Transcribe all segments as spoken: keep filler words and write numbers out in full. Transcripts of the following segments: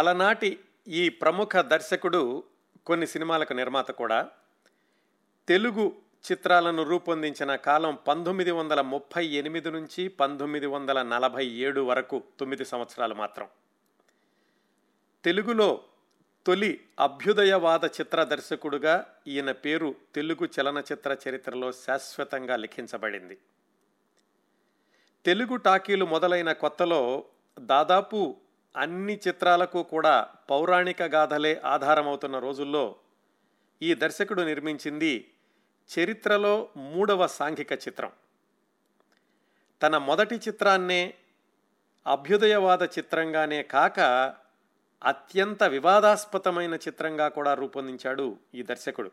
అలనాటి ఈ ప్రముఖ దర్శకుడు, కొన్ని సినిమాలకు నిర్మాత కూడా. తెలుగు చిత్రాలను రూపొందించిన కాలం పంతొమ్మిది వందల ముప్పై ఎనిమిది నుంచి పంతొమ్మిది వందల నలభై ఏడు వరకు తొమ్మిది సంవత్సరాలు మాత్రం. తెలుగులో తొలి అభ్యుదయవాద చిత్ర దర్శకుడుగా ఈయన పేరు తెలుగు చలనచిత్ర చరిత్రలో శాశ్వతంగా లిఖించబడింది. తెలుగు టాకీలు మొదలైన కొత్తలో దాదాపు అన్ని చిత్రాలకు కూడా పౌరాణిక గాథలే ఆధారమవుతున్న రోజుల్లో ఈ దర్శకుడు నిర్మించింది చరిత్రలో మూడవ సాంఘిక చిత్రం. తన మొదటి చిత్రాన్నే అభ్యుదయవాద చిత్రంగానే కాక అత్యంత వివాదాస్పదమైన చిత్రంగా కూడా రూపొందించాడు ఈ దర్శకుడు.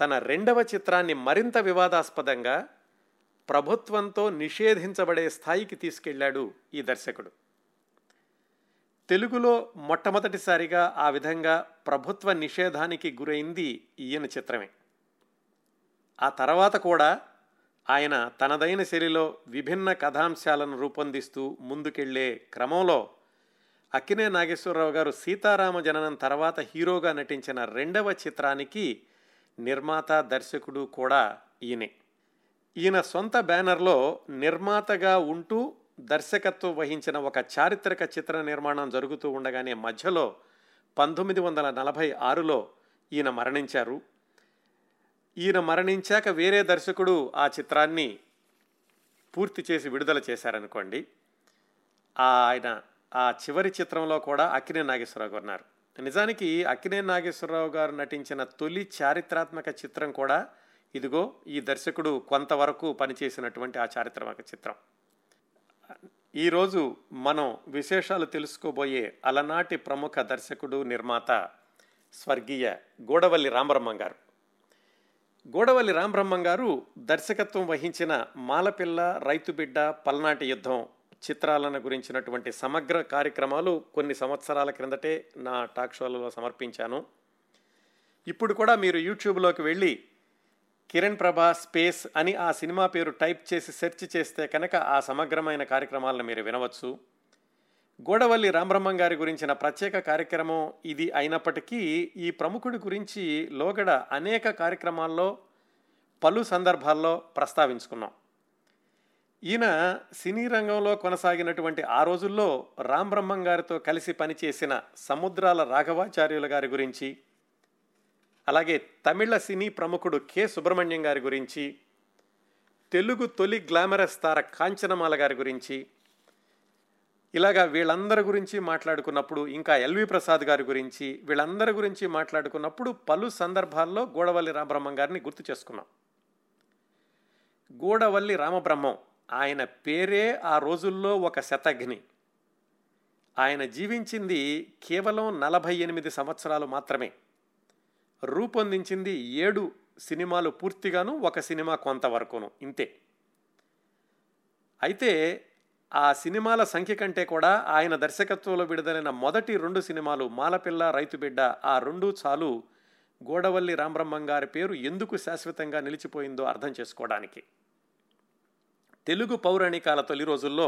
తన రెండవ చిత్రాన్ని మరింత వివాదాస్పదంగా, ప్రభుత్వంతో నిషేధించబడే స్థాయికి తీసుకెళ్లాడు ఈ దర్శకుడు. తెలుగులో మొట్టమొదటిసారిగా ఆ విధంగా ప్రభుత్వ నిషేధానికి గురైంది ఈయన చిత్రమే. ఆ తర్వాత కూడా ఆయన తనదైన శైలిలో విభిన్న కథాంశాలను రూపొందిస్తూ ముందుకెళ్లే క్రమంలో అక్కినే నాగేశ్వరరావు గారు సీతారామ జననం తర్వాత హీరోగా నటించిన రెండవ చిత్రానికి నిర్మాత, దర్శకుడు కూడా ఈయనే. ఈయన సొంత బ్యానర్లో నిర్మాతగా ఉంటూ దర్శకత్వం వహించిన ఒక చారిత్రక చిత్ర నిర్మాణం జరుగుతూ ఉండగానే మధ్యలో పంతొమ్మిది వందల నలభై ఆరులో ఈయన మరణించారు. ఈయన మరణించాక వేరే దర్శకుడు ఆ చిత్రాన్ని పూర్తి చేసి విడుదల చేశారనుకోండి. ఆయన ఆ చివరి చిత్రంలో కూడా అక్కినే నాగేశ్వరరావు గారు ఉన్నారు. నిజానికి అక్కినే నాగేశ్వరరావు గారు నటించిన తొలి చారిత్రాత్మక చిత్రం కూడా ఇదిగో ఈ దర్శకుడు కొంతవరకు పనిచేసినటువంటి ఆ చారిత్రాత్మక చిత్రం. ఈరోజు మనం విశేషాలు తెలుసుకోబోయే అలనాటి ప్రముఖ దర్శకుడు, నిర్మాత స్వర్గీయ గూడవల్లి రామబ్రహ్మం గారు. గూడవల్లి రామబ్రహ్మం గారు దర్శకత్వం వహించిన మాలపిల్ల, రైతుబిడ్డ, పల్నాటి యుద్ధం చిత్రాలను గురించినటువంటి సమగ్ర కార్యక్రమాలు కొన్ని సంవత్సరాల క్రిందటే నా టాక్ షోలలో సమర్పించాను. ఇప్పుడు కూడా మీరు యూట్యూబ్లోకి వెళ్ళి కిరణ్ ప్రభా స్పేస్ అని ఆ సినిమా పేరు టైప్ చేసి సెర్చ్ చేస్తే కనుక ఆ సమగ్రమైన కార్యక్రమాలను మీరు వినవచ్చు. గూడవల్లి రామబ్రహ్మం గారి గురించిన ప్రత్యేక కార్యక్రమం ఇది అయినప్పటికీ ఈ ప్రముఖుడి గురించి లోగడ అనేక కార్యక్రమాల్లో పలు సందర్భాల్లో ప్రస్తావించుకున్నాం. ఈయన సినీ రంగంలో కొనసాగినటువంటి ఆ రోజుల్లో రామబ్రహ్మం గారితో కలిసి పనిచేసిన సముద్రాల రాఘవాచార్యుల గారి గురించి, అలాగే తమిళ సినీ ప్రముఖుడు కె సుబ్రహ్మణ్యం గారి గురించి, తెలుగు తొలి గ్లామరస్ తార కాంచనమాల గారి గురించి, ఇలాగా వీళ్ళందరి గురించి మాట్లాడుకున్నప్పుడు, ఇంకా ఎల్వి ప్రసాద్ గారి గురించి, వీళ్ళందరి గురించి మాట్లాడుకున్నప్పుడు పలు సందర్భాల్లో గూడవల్లి రామబ్రహ్మం గారిని గుర్తు చేసుకున్నాం. గూడవల్లి రామబ్రహ్మం, ఆయన పేరే ఆ రోజుల్లో ఒక శతఘ్ని. ఆయన జీవించింది కేవలం నలభై ఎనిమిది సంవత్సరాలు మాత్రమే. రూపొందించింది ఏడు సినిమాలు పూర్తిగాను, ఒక సినిమా కొంతవరకును, ఇంతే. అయితే ఆ సినిమాల సంఖ్య కంటే కూడా ఆయన దర్శకత్వంలో విడుదలైన మొదటి రెండు సినిమాలు మాలపిల్ల, రైతుబిడ్డ, ఆ రెండూ చాలు గూడవల్లి రామబ్రహ్మం గారి పేరు ఎందుకు శాశ్వతంగా నిలిచిపోయిందో అర్థం చేసుకోవడానికి. తెలుగు పౌరాణికాల తొలి రోజుల్లో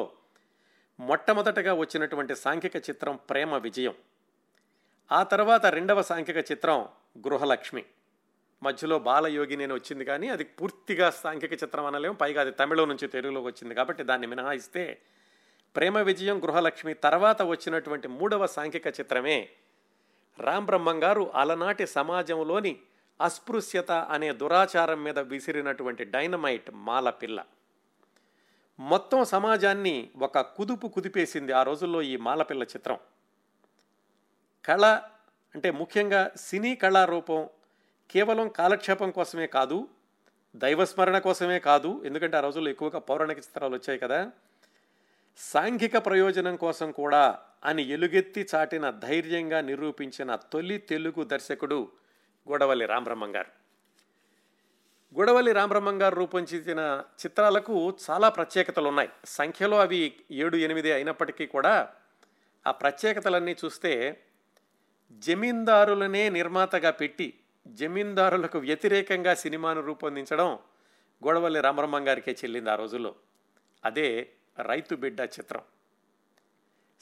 మొట్టమొదటగా వచ్చినటువంటి సాంఘిక చిత్రం ప్రేమ విజయం, ఆ తర్వాత రెండవ సాంఘిక చిత్రం గృహలక్ష్మి. మధ్యలో బాలయోగి నేను వచ్చింది, కానీ అది పూర్తిగా సాంఘిక చిత్రం అనలేము, పైగా అది తమిళం నుంచి తెలుగులోకి వచ్చింది కాబట్టి దాన్ని మినహాయిస్తే ప్రేమ విజయం, గృహలక్ష్మి తర్వాత వచ్చినటువంటి మూడవ సాంఘిక చిత్రమే రామబ్రహ్మం గారు అలనాటి సమాజంలోని అస్పృశ్యత అనే దురాచారం మీద విసిరినటువంటి డైనమైట్ మాలపిల్ల. మొత్తం సమాజాన్ని ఒక కుదుపు కుదిపేసింది ఆ రోజుల్లో ఈ మాలపిల్ల చిత్రం. కళ అంటే ముఖ్యంగా సినీ కళారూపం కేవలం కాలక్షేపం కోసమే కాదు, దైవస్మరణ కోసమే కాదు, ఎందుకంటే ఆ రోజుల్లో ఎక్కువగా పౌరాణిక చిత్రాలు వచ్చాయి కదా, సాంఘిక ప్రయోజనం కోసం కూడా అని ఎలుగెత్తి చాటిన, ధైర్యంగా నిరూపించిన తొలి తెలుగు దర్శకుడు గూడవల్లి రామబ్రహ్మం గారు. గూడవల్లి రామబ్రహ్మం గారు రూపొందించిన చిత్రాలకు చాలా ప్రత్యేకతలు ఉన్నాయి. సంఖ్యలో అవి ఏడు ఎనిమిది అయినప్పటికీ కూడా ఆ ప్రత్యేకతలన్నీ చూస్తే, జమీందారులనే నిర్మాతగా పెట్టి జమీందారులకు వ్యతిరేకంగా సినిమాను రూపొందించడం గూడవల్లి రామబ్రహ్మం గారికే చెల్లింది ఆ రోజుల్లో. అదే రైతు బిడ్డ చిత్రం.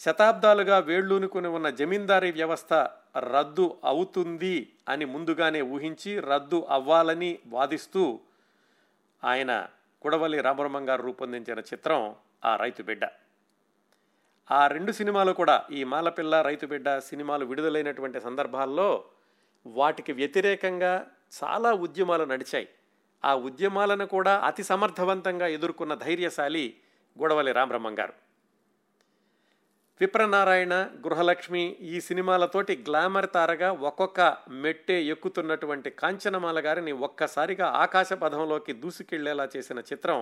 శతాబ్దాలుగా వేళ్లూనుకుని ఉన్న జమీందారీ వ్యవస్థ రద్దు అవుతుంది అని ముందుగానే ఊహించి రద్దు అవ్వాలని వాదిస్తూ ఆయన కుడవల్లి రామబ్రహ్మం గారు రూపొందించిన చిత్రం ఆ రైతు బిడ్డ. ఆ రెండు సినిమాలు కూడా, ఈ మాలపిల్ల, రైతు బిడ్డ సినిమాలు విడుదలైనటువంటి సందర్భాల్లో వాటికి వ్యతిరేకంగా చాలా ఉద్యమాలు నడిచాయి. ఆ ఉద్యమాలను కూడా అతి సమర్థవంతంగా ఎదుర్కొన్న ధైర్యశాలి గొడవల్లి రామబ్రహ్మం గారు. విప్రనారాయణ, గృహలక్ష్మి ఈ సినిమాలతోటి గ్లామర్ తారగా ఒక్కొక్క మెట్టే ఎక్కుతున్నటువంటి కాంచనమాల గారిని ఒక్కసారిగా ఆకాశ పథంలోకి దూసుకెళ్లేలా చేసిన చిత్రం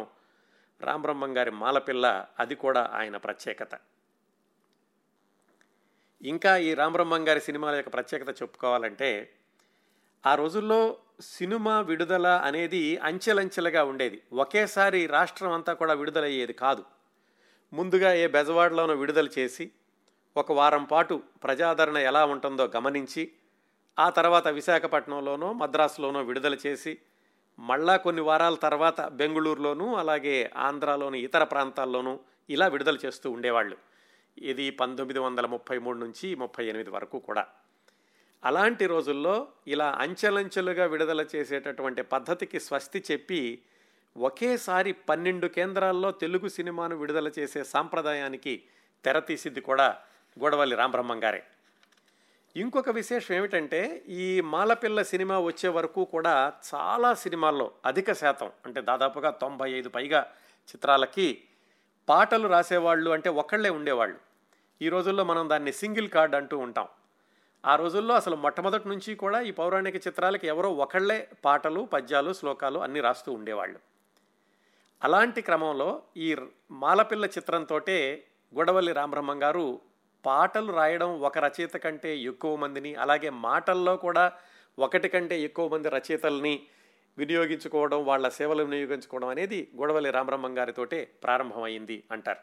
రామబ్రహ్మం గారి మాలపిల్ల. అది కూడా ఆయన ప్రత్యేకత. ఇంకా ఈ రామబ్రహ్మం గారి సినిమాల యొక్క ప్రత్యేకత చెప్పుకోవాలంటే, ఆ రోజుల్లో సినిమా విడుదల అనేది అంచెలంచెలుగా ఉండేది. ఒకేసారి రాష్ట్రం అంతా కూడా విడుదలయ్యేది కాదు. ముందుగా ఏ బెజవాడలోనూ విడుదల చేసి ఒక వారం పాటు ప్రజాదరణ ఎలా ఉంటుందో గమనించి, ఆ తర్వాత విశాఖపట్నంలోనో మద్రాసులోనో విడుదల చేసి, మళ్ళా కొన్ని వారాల తర్వాత బెంగళూరులోనూ అలాగే ఆంధ్రాలోని ఇతర ప్రాంతాల్లోనూ ఇలా విడుదల చేస్తూ ఉండేవాళ్ళు. ఇది పంతొమ్మిది వందల ముప్పై మూడు నుంచి ముప్పై ఎనిమిది వరకు కూడా. అలాంటి రోజుల్లో ఇలా అంచెలంచెలుగా విడుదల చేసేటటువంటి పద్ధతికి స్వస్తి చెప్పి ఒకేసారి పన్నెండు కేంద్రాల్లో తెలుగు సినిమాను విడుదల చేసే సాంప్రదాయానికి తెరతీసింది కూడా గొడవల్లి రామబ్రహ్మం గారే. ఇంకొక విశేషం ఏమిటంటే, ఈ మాలపిల్ల సినిమా వచ్చే వరకు కూడా చాలా సినిమాల్లో అధిక శాతం, అంటే దాదాపుగా తొంభై ఐదు పైగా చిత్రాలకి పాటలు రాసేవాళ్ళు అంటే ఒక్కళ్ళే ఉండేవాళ్ళు. ఈ రోజుల్లో మనం దాన్ని సింగిల్ కార్డ్ అంటూ ఉంటాం. ఆ రోజుల్లో అసలు మొట్టమొదటి నుంచి కూడా ఈ పౌరాణిక చిత్రాలకి ఎవరో ఒకళ్ళే పాటలు, పద్యాలు, శ్లోకాలు అన్నీ రాస్తూ ఉండేవాళ్ళు. అలాంటి క్రమంలో ఈ మాలపిల్ల చిత్రంతో గొడవల్లి రామబ్రహ్మం గారు పాటలు రాయడం ఒక రచయిత కంటే ఎక్కువ మందిని, అలాగే మాటల్లో కూడా ఒకటి కంటే ఎక్కువ మంది రచయితల్ని వినియోగించుకోవడం, వాళ్ళ సేవలు వినియోగించుకోవడం అనేది గొడవల్లి రామబ్రహ్మం గారితోటే ప్రారంభమైంది అంటారు.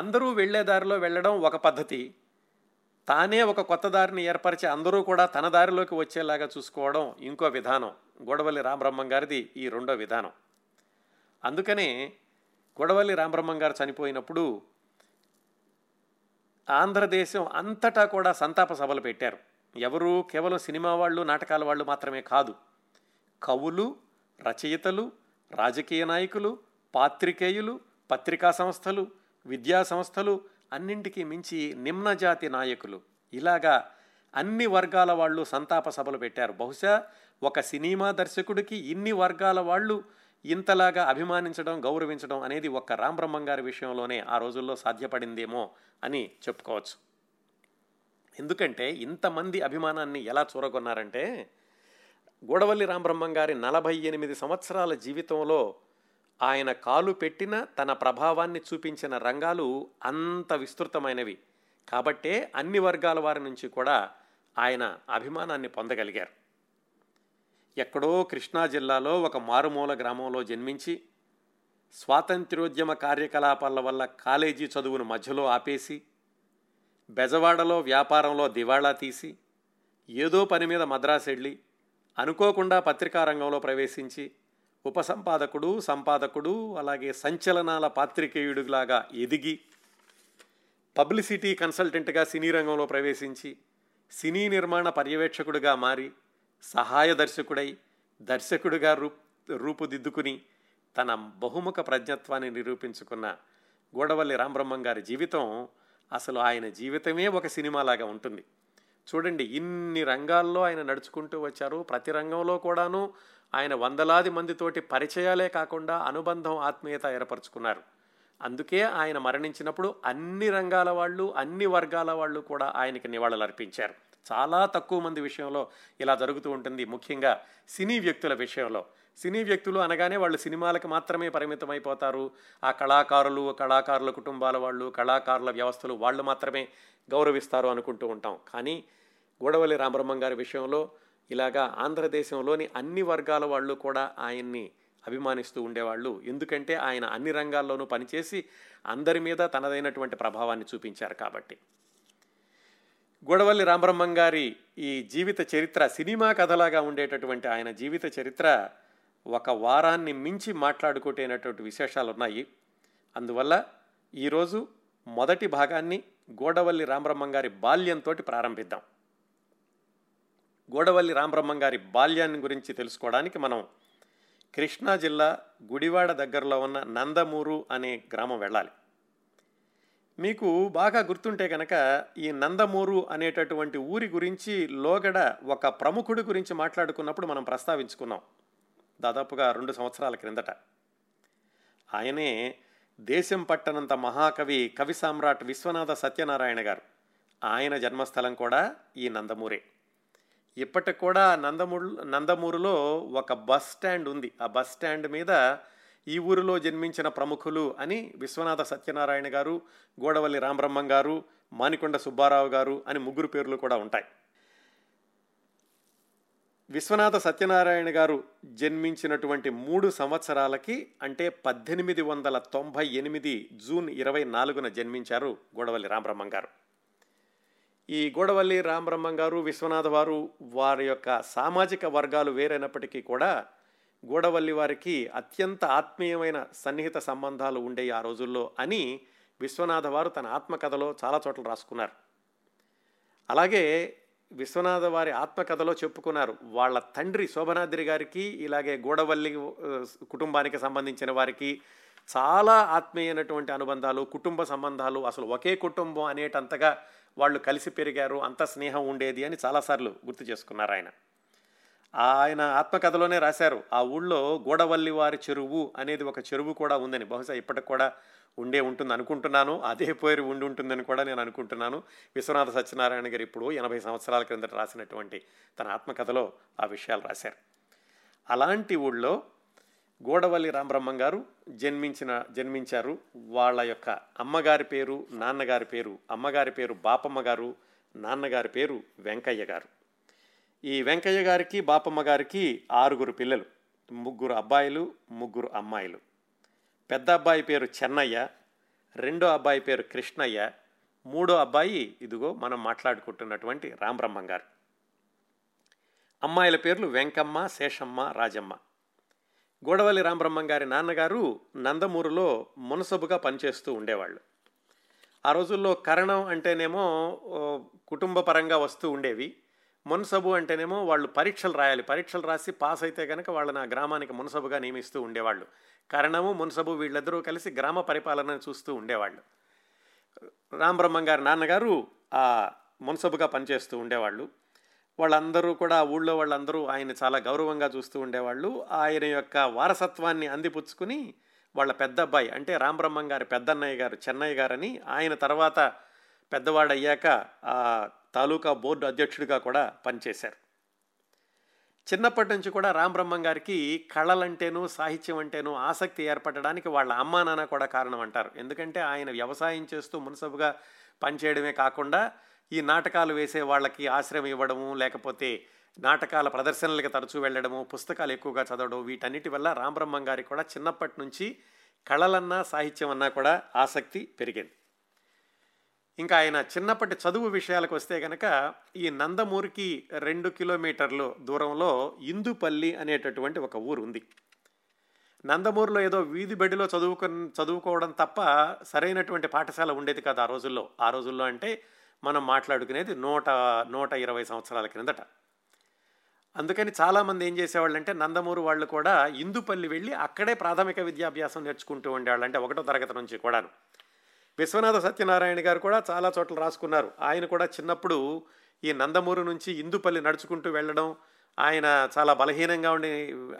అందరూ వెళ్ళేదారిలో వెళ్ళడం ఒక పద్ధతి, తానే ఒక కొత్త దారిని ఏర్పరిచి అందరూ కూడా తన దారిలోకి వచ్చేలాగా చూసుకోవడం ఇంకో విధానం. గొడవల్లి రామబ్రహ్మం గారిది ఈ రెండో విధానం. అందుకనే గొడవల్లి రామబ్రహ్మం గారు చనిపోయినప్పుడు ఆంధ్రదేశం అంతటా కూడా సంతాప సభలు పెట్టారు. ఎవరు, కేవలం సినిమా వాళ్ళు, నాటకాల వాళ్ళు మాత్రమే కాదు, కవులు, రచయితలు, రాజకీయ నాయకులు, పాత్రికేయులు, పత్రికా సంస్థలు, విద్యా సంస్థలు, అన్నింటికీ మించి నిమ్నజాతి నాయకులు, ఇలాగా అన్ని వర్గాల వాళ్ళు సంతాప సభలు పెట్టారు. బహుశా ఒక సినిమా దర్శకుడికి ఇన్ని వర్గాల వాళ్ళు ఇంతలాగా అభిమానించడం, గౌరవించడం అనేది ఒక్క రామబ్రహ్మం గారి విషయంలోనే ఆ రోజుల్లో సాధ్యపడిందేమో అని చెప్పుకోవచ్చు. ఎందుకంటే ఇంతమంది అభిమానాన్ని ఎలా చూరగొన్నారంటే, గొడవల్లి రామబ్రహ్మం గారి నలభై ఎనిమిది సంవత్సరాల జీవితంలో ఆయన కాలు పెట్టిన, తన ప్రభావాన్ని చూపించిన రంగాలు అంత విస్తృతమైనవి. కాబట్టే అన్ని వర్గాల వారి నుంచి కూడా ఆయన అభిమానాన్ని పొందగలిగారు. ఎక్కడో కృష్ణా జిల్లాలో ఒక మారుమూల గ్రామంలో జన్మించి, స్వాతంత్ర్యోద్యమ కార్యకలాపాల వల్ల కాలేజీ చదువును మధ్యలో ఆపేసి, బెజవాడలో వ్యాపారంలో దివాళా తీసి, ఏదో పని మీద మద్రాసు వెళ్ళి, అనుకోకుండా పత్రికా రంగంలో ప్రవేశించి, ఉపసంపాదకుడు, సంపాదకుడు, అలాగే సంచలనాల పాత్రికేయుడిలాగా ఎదిగి, పబ్లిసిటీ కన్సల్టెంట్గా సినీ రంగంలో ప్రవేశించి, సినీ నిర్మాణ పర్యవేక్షకుడిగా మారి, సహాయ దర్శకుడై, దర్శకుడిగా రూప్ రూపుదిద్దుకుని తన బహుముఖ ప్రజ్ఞత్వాన్ని నిరూపించుకున్న గొడవల్లి రామబ్రహ్మం గారి జీవితం, అసలు ఆయన జీవితమే ఒక సినిమాలాగా ఉంటుంది. చూడండి, ఇన్ని రంగాల్లో ఆయన నడుచుకుంటూ వచ్చారు. ప్రతి రంగంలో కూడాను ఆయన వందలాది మందితోటి పరిచయాలే కాకుండా అనుబంధం, ఆత్మీయత ఏర్పరచుకున్నారు. అందుకే ఆయన మరణించినప్పుడు అన్ని రంగాల వాళ్ళు, అన్ని వర్గాల వాళ్ళు కూడా ఆయనకి నివాళులు అర్పించారు. చాలా తక్కువ మంది విషయంలో ఇలా జరుగుతూ ఉంటుంది, ముఖ్యంగా సినీ వ్యక్తుల విషయంలో. సినీ వ్యక్తులు అనగానే వాళ్ళు సినిమాలకు మాత్రమే పరిమితమైపోతారు. ఆ కళాకారులు, కళాకారుల కుటుంబాల వాళ్ళు, కళాకారుల వ్యవస్థలు వాళ్ళు మాత్రమే గౌరవిస్తారు అనుకుంటూ ఉంటాం. కానీ గొడవల్లి రామబ్రహ్మం గారి విషయంలో ఇలాగా ఆంధ్రదేశంలోని అన్ని వర్గాల వాళ్ళు కూడా ఆయన్ని అభిమానిస్తూ ఉండేవాళ్ళు. ఎందుకంటే ఆయన అన్ని రంగాల్లోనూ పనిచేసి అందరి మీద తనదైనటువంటి ప్రభావాన్ని చూపించారు కాబట్టి. గొడవల్లి రామబ్రహ్మం గారి ఈ జీవిత చరిత్ర, సినిమా కథలాగా ఉండేటటువంటి ఆయన జీవిత చరిత్ర ఒక వారాన్ని మించి మాట్లాడుకుంటేనటువంటి విశేషాలు ఉన్నాయి. అందువల్ల ఈరోజు మొదటి భాగాన్ని గోడవల్లి రామబ్రహ్మం గారి బాల్యంతో ప్రారంభిద్దాం. గోడవల్లి రామబ్రహ్మం గారి బాల్యాన్ని గురించి తెలుసుకోవడానికి మనం కృష్ణా జిల్లా గుడివాడ దగ్గరలో ఉన్న నందమూరు అనే గ్రామం వెళ్ళాలి. మీకు బాగా గుర్తుంటే కనుక ఈ నందమూరు అనేటటువంటి ఊరి గురించి లోగడ ఒక ప్రముఖుడి గురించి మాట్లాడుకున్నప్పుడు మనం ప్రస్తావించుకున్నాం, దాదాపుగా రెండు సంవత్సరాల క్రిందట. ఆయనే దేశం పట్టనంత మహాకవి, కవి సామ్రాట్ విశ్వనాథ సత్యనారాయణ గారు. ఆయన జన్మస్థలం కూడా ఈ నందమూరే. ఇప్పటికి కూడా నందమూరు నందమూరులో ఒక బస్ స్టాండ్ ఉంది. ఆ బస్ స్టాండ్ మీద ఈ ఊరిలో జన్మించిన ప్రముఖులు అని విశ్వనాథ సత్యనారాయణ గారు, గోడవల్లి రామబ్రహ్మం గారు, మానికొండ సుబ్బారావు గారు అని ముగ్గురు పేర్లు కూడా ఉంటాయి. విశ్వనాథ సత్యనారాయణ గారు జన్మించినటువంటి మూడు సంవత్సరాలకి అంటే పద్దెనిమిది వందల తొంభై ఎనిమిది జూన్ ఇరవై నాలుగున జన్మించారు గోడవల్లి రామబ్రహ్మం గారు. ఈ గోడవల్లి రామబ్రహ్మం గారు, విశ్వనాథ వారు వారి యొక్క సామాజిక వర్గాలు వేరైనప్పటికీ కూడా గోడవల్లి వారికి అత్యంత ఆత్మీయమైన సన్నిహిత సంబంధాలు ఉండే ఆ రోజుల్లో అని విశ్వనాథ వారు తన ఆత్మకథలో చాలా చోట్ల రాసుకున్నారు. అలాగే విశ్వనాథ వారి ఆత్మకథలో చెప్పుకున్నారు, వాళ్ళ తండ్రి శోభనాద్రి గారికి ఇలాగే గోడవల్లి కుటుంబానికి సంబంధించిన వారికి చాలా ఆత్మీయమైనటువంటి అనుబంధాలు, కుటుంబ సంబంధాలు, అసలు ఒకే కుటుంబం అనేటంతగా వాళ్ళు కలిసి పెరిగారు, అంత స్నేహం ఉండేది అని చాలాసార్లు గుర్తు చేసుకున్నారు. ఆయన ఆయన ఆత్మకథలోనే రాశారు, ఆ ఊళ్ళో గోడవల్లి వారి చెరువు అనేది ఒక చెరువు కూడా ఉందని, బహుశా ఇప్పటికి కూడా ఉండే ఉంటుంది అనుకుంటున్నాను, అదే పేరు ఉండి ఉంటుందని కూడా నేను అనుకుంటున్నాను. విశ్వనాథ సత్యనారాయణ గారు ఇప్పుడు ఎనభై సంవత్సరాల క్రిందట రాసినటువంటి తన ఆత్మకథలో ఆ విషయాలు రాశారు. అలాంటి ఊళ్ళో గోడవల్లి రామబ్రహ్మం గారు జన్మించిన జన్మించారు. వాళ్ళ యొక్క అమ్మగారి పేరు, నాన్నగారి పేరు, అమ్మగారి పేరు బాపమ్మ గారు, నాన్నగారి పేరు వెంకయ్య గారు. ఈ వెంకయ్య గారికి, బాపమ్మ గారికి ఆరుగురు పిల్లలు, ముగ్గురు అబ్బాయిలు, ముగ్గురు అమ్మాయిలు. పెద్ద అబ్బాయి పేరు చెన్నయ్య, రెండో అబ్బాయి పేరు కృష్ణయ్య, మూడో అబ్బాయి ఇదిగో మనం మాట్లాడుకుంటున్నటువంటి రామబ్రహ్మం గారు. అమ్మాయిల పేర్లు వెంకమ్మ, శేషమ్మ, రాజమ్మ. గోడవల్లి రామబ్రహ్మం గారి నాన్నగారు నందమూరులో మునసబుగా పనిచేస్తూ ఉండేవాళ్ళు. ఆ రోజుల్లో కరణం అంటేనేమో కుటుంబ పరంగా వస్తూ ఉండేవి, మున్సబు అంటేనేమో వాళ్ళు పరీక్షలు రాయాలి, పరీక్షలు రాసి పాస్ అయితే కనుక వాళ్ళని ఆ గ్రామానికి మున్సబుగా నియమిస్తూ ఉండేవాళ్ళు. కరణము, మున్సబు వీళ్ళిద్దరూ కలిసి గ్రామ పరిపాలనను చూస్తూ ఉండేవాళ్ళు. రామబ్రహ్మం గారి నాన్నగారు ఆ మున్సబుగా పనిచేస్తూ ఉండేవాళ్ళు. వాళ్ళందరూ కూడా ఊళ్ళో వాళ్ళందరూ ఆయన చాలా గౌరవంగా చూస్తూ ఉండేవాళ్ళు. ఆయన యొక్క వారసత్వాన్ని అందిపుచ్చుకుని వాళ్ళ పెద్ద అబ్బాయి అంటే రామబ్రహ్మం గారి పెద్దన్నయ్య గారు చెన్నయ్య గారని ఆయన తర్వాత పెద్దవాడయ్యాక ఆ తాలూకా బోర్డు అధ్యక్షుడిగా కూడా పనిచేశారు. చిన్నప్పటి నుంచి కూడా రామబ్రహ్మం గారికి కళలంటేనూ సాహిత్యం అంటేనూ ఆసక్తి ఏర్పడడానికి వాళ్ళ అమ్మా నాన్న కూడా కారణం అంటారు. ఎందుకంటే ఆయన వ్యవసాయం చేస్తూ మున్సబుగా పనిచేయడమే కాకుండా ఈ నాటకాలు వేసే వాళ్ళకి ఆశ్రయం ఇవ్వడము, లేకపోతే నాటకాల ప్రదర్శనలకి తరచూ వెళ్ళడము, పుస్తకాలు ఎక్కువగా చదవడం, వీటన్నిటి వల్ల రామబ్రహ్మం గారికి కూడా చిన్నప్పటి నుంచి కళలన్నా సాహిత్యం అన్నా కూడా ఆసక్తి పెరిగింది. ఇంకా ఆయన చిన్నప్పటి చదువు విషయాలకు వస్తే కనుక ఈ నందమూరికి రెండు కిలోమీటర్లు దూరంలో ఇందుపల్లి అనేటటువంటి ఒక ఊరు ఉంది. నందమూరులో ఏదో వీధి బడిలో చదువుకు చదువుకోవడం తప్ప సరైనటువంటి పాఠశాల ఉండేది కాదు ఆ రోజుల్లో. ఆ రోజుల్లో అంటే మనం మాట్లాడుకునేది నూట నూట ఇరవై సంవత్సరాల క్రిందట. అందుకని చాలామంది ఏం చేసేవాళ్ళు అంటే నందమూరు వాళ్ళు కూడా ఇందుపల్లి వెళ్ళి అక్కడే ప్రాథమిక విద్యాభ్యాసం నేర్చుకుంటూ ఉండేవాళ్ళు, అంటే ఒకటో తరగతి నుంచి కూడాను. విశ్వనాథ సత్యనారాయణ గారు కూడా చాలా చోట్ల రాసుకున్నారు. ఆయన కూడా చిన్నప్పుడు ఈ నందమూరు నుంచి ఇందుపల్లి నడుచుకుంటూ వెళ్ళడం, ఆయన చాలా బలహీనంగా ఉండి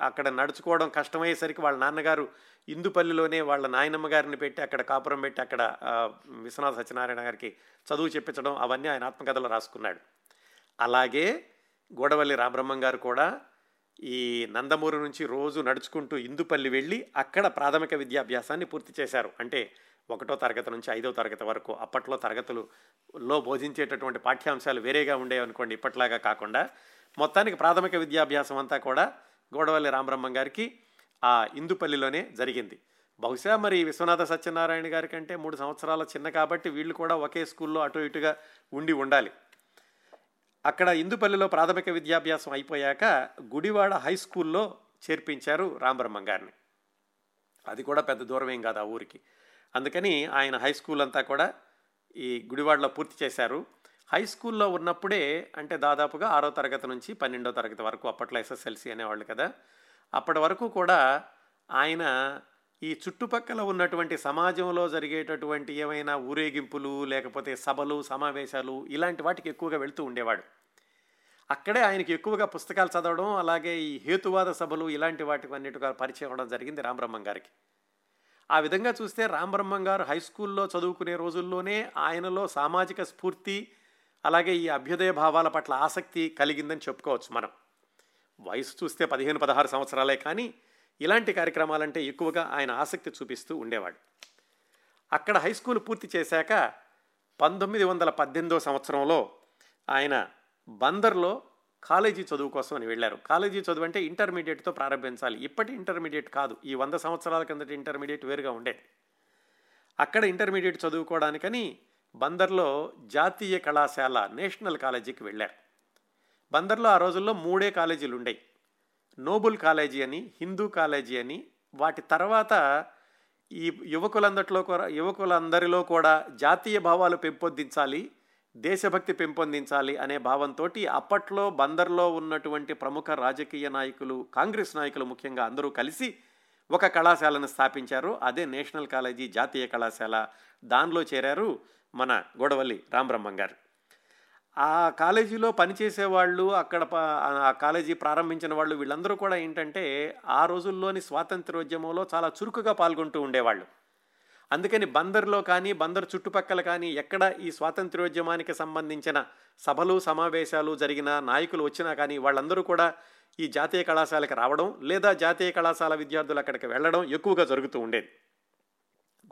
అక్కడ నడుచుకోవడం కష్టమయ్యేసరికి వాళ్ళ నాన్నగారు ఇందుపల్లిలోనే వాళ్ళ నాయనమ్మ గారిని పెట్టి అక్కడ కాపురం పెట్టి అక్కడ విశ్వనాథ సత్యనారాయణ గారికి చదువు చెప్పించడం అవన్నీ ఆయన ఆత్మకథలో రాసుకున్నాడు. అలాగే గోడవల్లి రామబ్రహ్మం గారు కూడా ఈ నందమూరు నుంచి రోజు నడుచుకుంటూ ఇందుపల్లి వెళ్ళి అక్కడ ప్రాథమిక విద్యాభ్యాసాన్ని పూర్తి చేశారు. అంటే ఒకటో తరగతి నుంచి ఐదో తరగతి వరకు. అప్పట్లో తరగతులలో బోధించేటటువంటి పాఠ్యాంశాలు వేరేగా ఉండేవి అనుకోండి, ఇప్పట్లాగా కాకుండా. మొత్తానికి ప్రాథమిక విద్యాభ్యాసం అంతా కూడా గోడవల్లి రామబ్రహ్మం గారికి ఆ ఇందుపల్లిలోనే జరిగింది. బహుశా మరి విశ్వనాథ సత్యనారాయణ గారి కంటే మూడు సంవత్సరాల చిన్న కాబట్టి వీళ్ళు కూడా ఒకే స్కూల్లో అటు ఇటుగా ఉండి ఉండాలి. అక్కడ ఇందుపల్లిలో ప్రాథమిక విద్యాభ్యాసం అయిపోయాక గుడివాడ హై స్కూల్లో చేర్పించారు రామబ్రహ్మం గారిని. అది కూడా పెద్ద దూరం ఏం కాదు ఆ ఊరికి. అందుకని ఆయన హై స్కూల్ అంతా కూడా ఈ గుడివాడలో పూర్తి చేశారు. హై స్కూల్లో ఉన్నప్పుడే అంటే దాదాపుగా ఆరో తరగతి నుంచి పన్నెండో తరగతి వరకు, అప్పట్లో ఎస్ ఎస్ ఎల్ సి అనేవాళ్ళు కదా, అప్పటి వరకు కూడా ఆయన ఈ చుట్టుపక్కల ఉన్నటువంటి సమాజంలో జరిగేటటువంటి ఏమైనా ఊరేగింపులు లేకపోతే సభలు సమావేశాలు ఇలాంటి వాటికి ఎక్కువగా వెళుతూ ఉండేవాడు. అక్కడే ఆయనకి ఎక్కువగా పుస్తకాలు చదవడం అలాగే ఈ హేతువాద సభలు ఇలాంటి వాటికి అన్నిటిగా పరిచయం అవ్వడం జరిగింది రామబ్రహ్మం గారికి. ఆ విధంగా చూస్తే రామబ్రహ్మం గారు హై స్కూల్లో చదువుకునే రోజుల్లోనే ఆయనలో సామాజిక స్ఫూర్తి అలాగే ఈ అభ్యుదయ భావాల పట్ల ఆసక్తి కలిగిందని చెప్పుకోవచ్చు. మనం వయసు చూస్తే పదిహేను పదహారు సంవత్సరాలే, కానీ ఇలాంటి కార్యక్రమాలంటే ఎక్కువగా ఆయన ఆసక్తి చూపిస్తూ ఉండేవాడు. అక్కడ హై స్కూల్ పూర్తి చేశాక పంతొమ్మిది వందల పద్దెనిమిదో సంవత్సరంలో ఆయన బందర్లో కాలేజీ చదువు కోసం అని వెళ్ళారు. కాలేజీ చదువు అంటే ఇంటర్మీడియట్తో ప్రారంభించాలి, ఇప్పటి ఇంటర్మీడియట్ కాదు, ఈ వంద సంవత్సరాల కిందటి ఇంటర్మీడియట్ వేరుగా ఉండేది. అక్కడ ఇంటర్మీడియట్ చదువుకోవడానికని బందర్లో జాతీయ కళాశాల నేషనల్ కాలేజీకి వెళ్ళారు. బందర్లో ఆ రోజుల్లో మూడే కాలేజీలు ఉండేవి, నోబుల్ కాలేజీ అని, హిందూ కాలేజీ అని. వాటి తర్వాత ఈ యువకులందట్లో యువకులందరిలో కూడా జాతీయ భావాలు పెంపొందించాలి, దేశభక్తి పెంపొందించాలి అనే భావంతో అప్పట్లో బందర్లో ఉన్నటువంటి ప్రముఖ రాజకీయ నాయకులు, కాంగ్రెస్ నాయకులు ముఖ్యంగా అందరూ కలిసి ఒక కళాశాలను స్థాపించారు. అదే నేషనల్ కాలేజీ, జాతీయ కళాశాల. దానిలో చేరారు మన గొడవల్లి రామబ్రహ్మం గారు. ఆ కాలేజీలో పనిచేసేవాళ్ళు, అక్కడ ఆ కాలేజీ ప్రారంభించిన వాళ్ళు, వీళ్ళందరూ కూడా ఏంటంటే ఆ రోజుల్లోని స్వాతంత్రోద్యమంలో చాలా చురుకుగా పాల్గొంటూ ఉండేవాళ్ళు. అందుకని బందర్లో కానీ బందర్ చుట్టుపక్కల కానీ ఎక్కడ ఈ స్వాతంత్ర్యోద్యమానికి సంబంధించిన సభలు సమావేశాలు జరిగిన నాయకులు వచ్చినా కానీ వాళ్ళందరూ కూడా ఈ జాతీయ కళాశాలకు రావడం లేదా జాతీయ కళాశాల విద్యార్థులు అక్కడికి వెళ్ళడం ఎక్కువగా జరుగుతూ ఉండేది.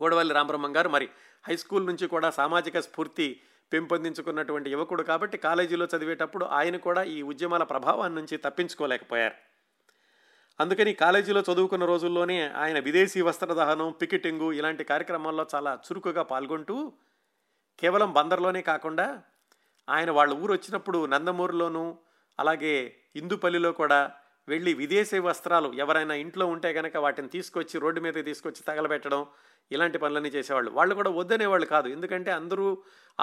గోడవల్లి రామబ్రహ్మం గారు మరి హై స్కూల్ నుంచి కూడా సామాజిక స్ఫూర్తి పెంపొందించుకున్నటువంటి యువకుడు కాబట్టి కాలేజీలో చదివేటప్పుడు ఆయన కూడా ఈ ఉద్యమాల ప్రభావం నుంచి తప్పించుకోలేకపోయారు. అందుకని కాలేజీలో చదువుకున్న రోజుల్లోనే ఆయన విదేశీ వస్త్రదహనం, పికెటింగు ఇలాంటి కార్యక్రమాల్లో చాలా చురుకుగా పాల్గొంటూ కేవలం బందర్లోనే కాకుండా ఆయన వాళ్ళ ఊరు వచ్చినప్పుడు నందమూరులోనూ అలాగే ఇందుపల్లిలో కూడా వెళ్ళి విదేశీ వస్త్రాలు ఎవరైనా ఇంట్లో ఉంటే కనుక వాటిని తీసుకొచ్చి రోడ్డు మీద తీసుకొచ్చి తగలబెట్టడం ఇలాంటి పనులన్నీ చేసేవాళ్ళు. వాళ్ళు కూడా వద్దనేవాళ్ళు కాదు, ఎందుకంటే అందరూ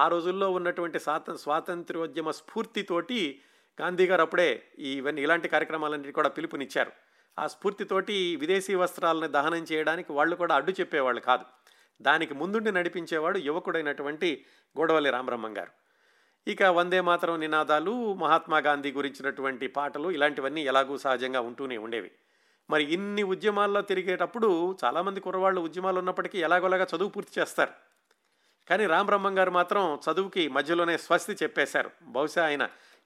ఆ రోజుల్లో ఉన్నటువంటి స్వాత స్వాతంత్ర్యోద్యమ స్ఫూర్తితోటి గాంధీ గారు అప్పుడే ఇవన్నీ ఇలాంటి కార్యక్రమాలన్నిటి కూడా పిలుపునిచ్చారు. ఆ స్ఫూర్తితోటి విదేశీ వస్త్రాలను దహనం చేయడానికి వాళ్ళు కూడా అడ్డు చెప్పేవాళ్ళు కాదు. దానికి ముందుండి నడిపించేవాడు యువకుడైనటువంటి గోడవల్లి రామబ్రహ్మం గారు. ఇక వందే మాతరం నినాదాలు, మహాత్మా గాంధీ గురించినటువంటి పాటలు ఇలాంటివన్నీ ఎలాగూ సహజంగా ఉంటూనే ఉండేవి. మరి ఇన్ని ఉద్యమాల్లో తిరిగేటప్పుడు చాలామంది కుర్రవాళ్ళు ఉద్యమాలు ఉన్నప్పటికీ ఎలాగోలాగా చదువు పూర్తి చేస్తారు. కానీ రామబ్రహ్మం గారు మాత్రం చదువుకి మధ్యలోనే స్వస్తి చెప్పేశారు. బహుశా ఆయన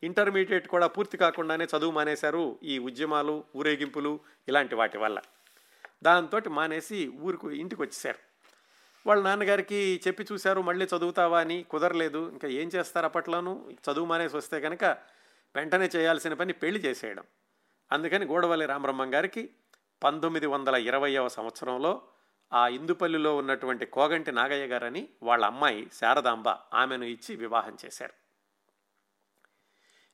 ఇంటర్మీడియట్ కూడా పూర్తి కాకుండానే చదువు మానేశారు ఈ ఉద్యమాలు, ఊరేగింపులు ఇలాంటి వాటి వల్ల. దాంతో మానేసి ఊరికి ఇంటికి వచ్చేసారు. వాళ్ళ నాన్నగారికి చెప్పి చూశారు, మళ్ళీ చదువుతావా అని. కుదరలేదు. ఇంకా ఏం చేస్తారు, అప్పట్లోనూ చదువు మానేసి వస్తే కనుక వెంటనే చేయాల్సిన పని పెళ్లి చేసేయడం. అందుకని గోడవల్లి రామబ్రహ్మం గారికి పంతొమ్మిది వందల ఇరవైవ సంవత్సరంలో ఆ ఇందుపల్లిలో ఉన్నటువంటి కోగంటి నాగయ్య గారని వాళ్ళ అమ్మాయి శారదాంబ, ఆమెను ఇచ్చి వివాహం చేశారు.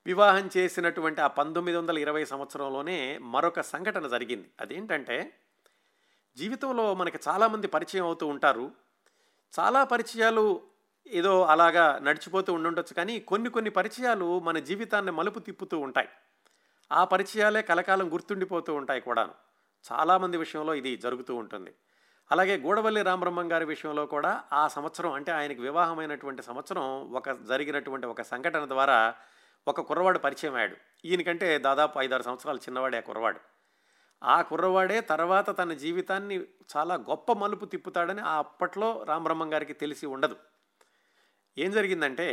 వివాహం చేసినటువంటి ఆ పంతొమ్మిది వందల ఇరవై సంవత్సరంలోనే మరొక సంఘటన జరిగింది. అదేంటంటే, జీవితంలో మనకి చాలామంది పరిచయం అవుతూ ఉంటారు. చాలా పరిచయాలు ఏదో అలాగా నడిచిపోతూ ఉండుండొచ్చు, కానీ కొన్ని కొన్ని పరిచయాలు మన జీవితాన్ని మలుపు తిప్పుతూ ఉంటాయి. ఆ పరిచయాలే కలకాలం గుర్తుండిపోతూ ఉంటాయి కూడాను. చాలామంది విషయంలో ఇది జరుగుతూ ఉంటుంది. అలాగే గోడవల్లి రామబ్రహ్మం గారి విషయంలో కూడా ఆ సంవత్సరం అంటే ఆయనకు వివాహమైనటువంటి సంవత్సరం ఒక జరిగినటువంటి ఒక సంఘటన ద్వారా ఒక కుర్రవాడు పరిచయం అయ్యాడు. ఈయనకంటే దాదాపు ఐదారు సంవత్సరాలు చిన్నవాడే ఆ కుర్రవాడు. ఆ కుర్రవాడే తర్వాత తన జీవితాన్ని చాలా గొప్ప మలుపు తిప్పుతాడని ఆ అప్పట్లో రామబ్రహ్మం గారికి తెలిసి ఉండదు. ఏం జరిగిందంటే,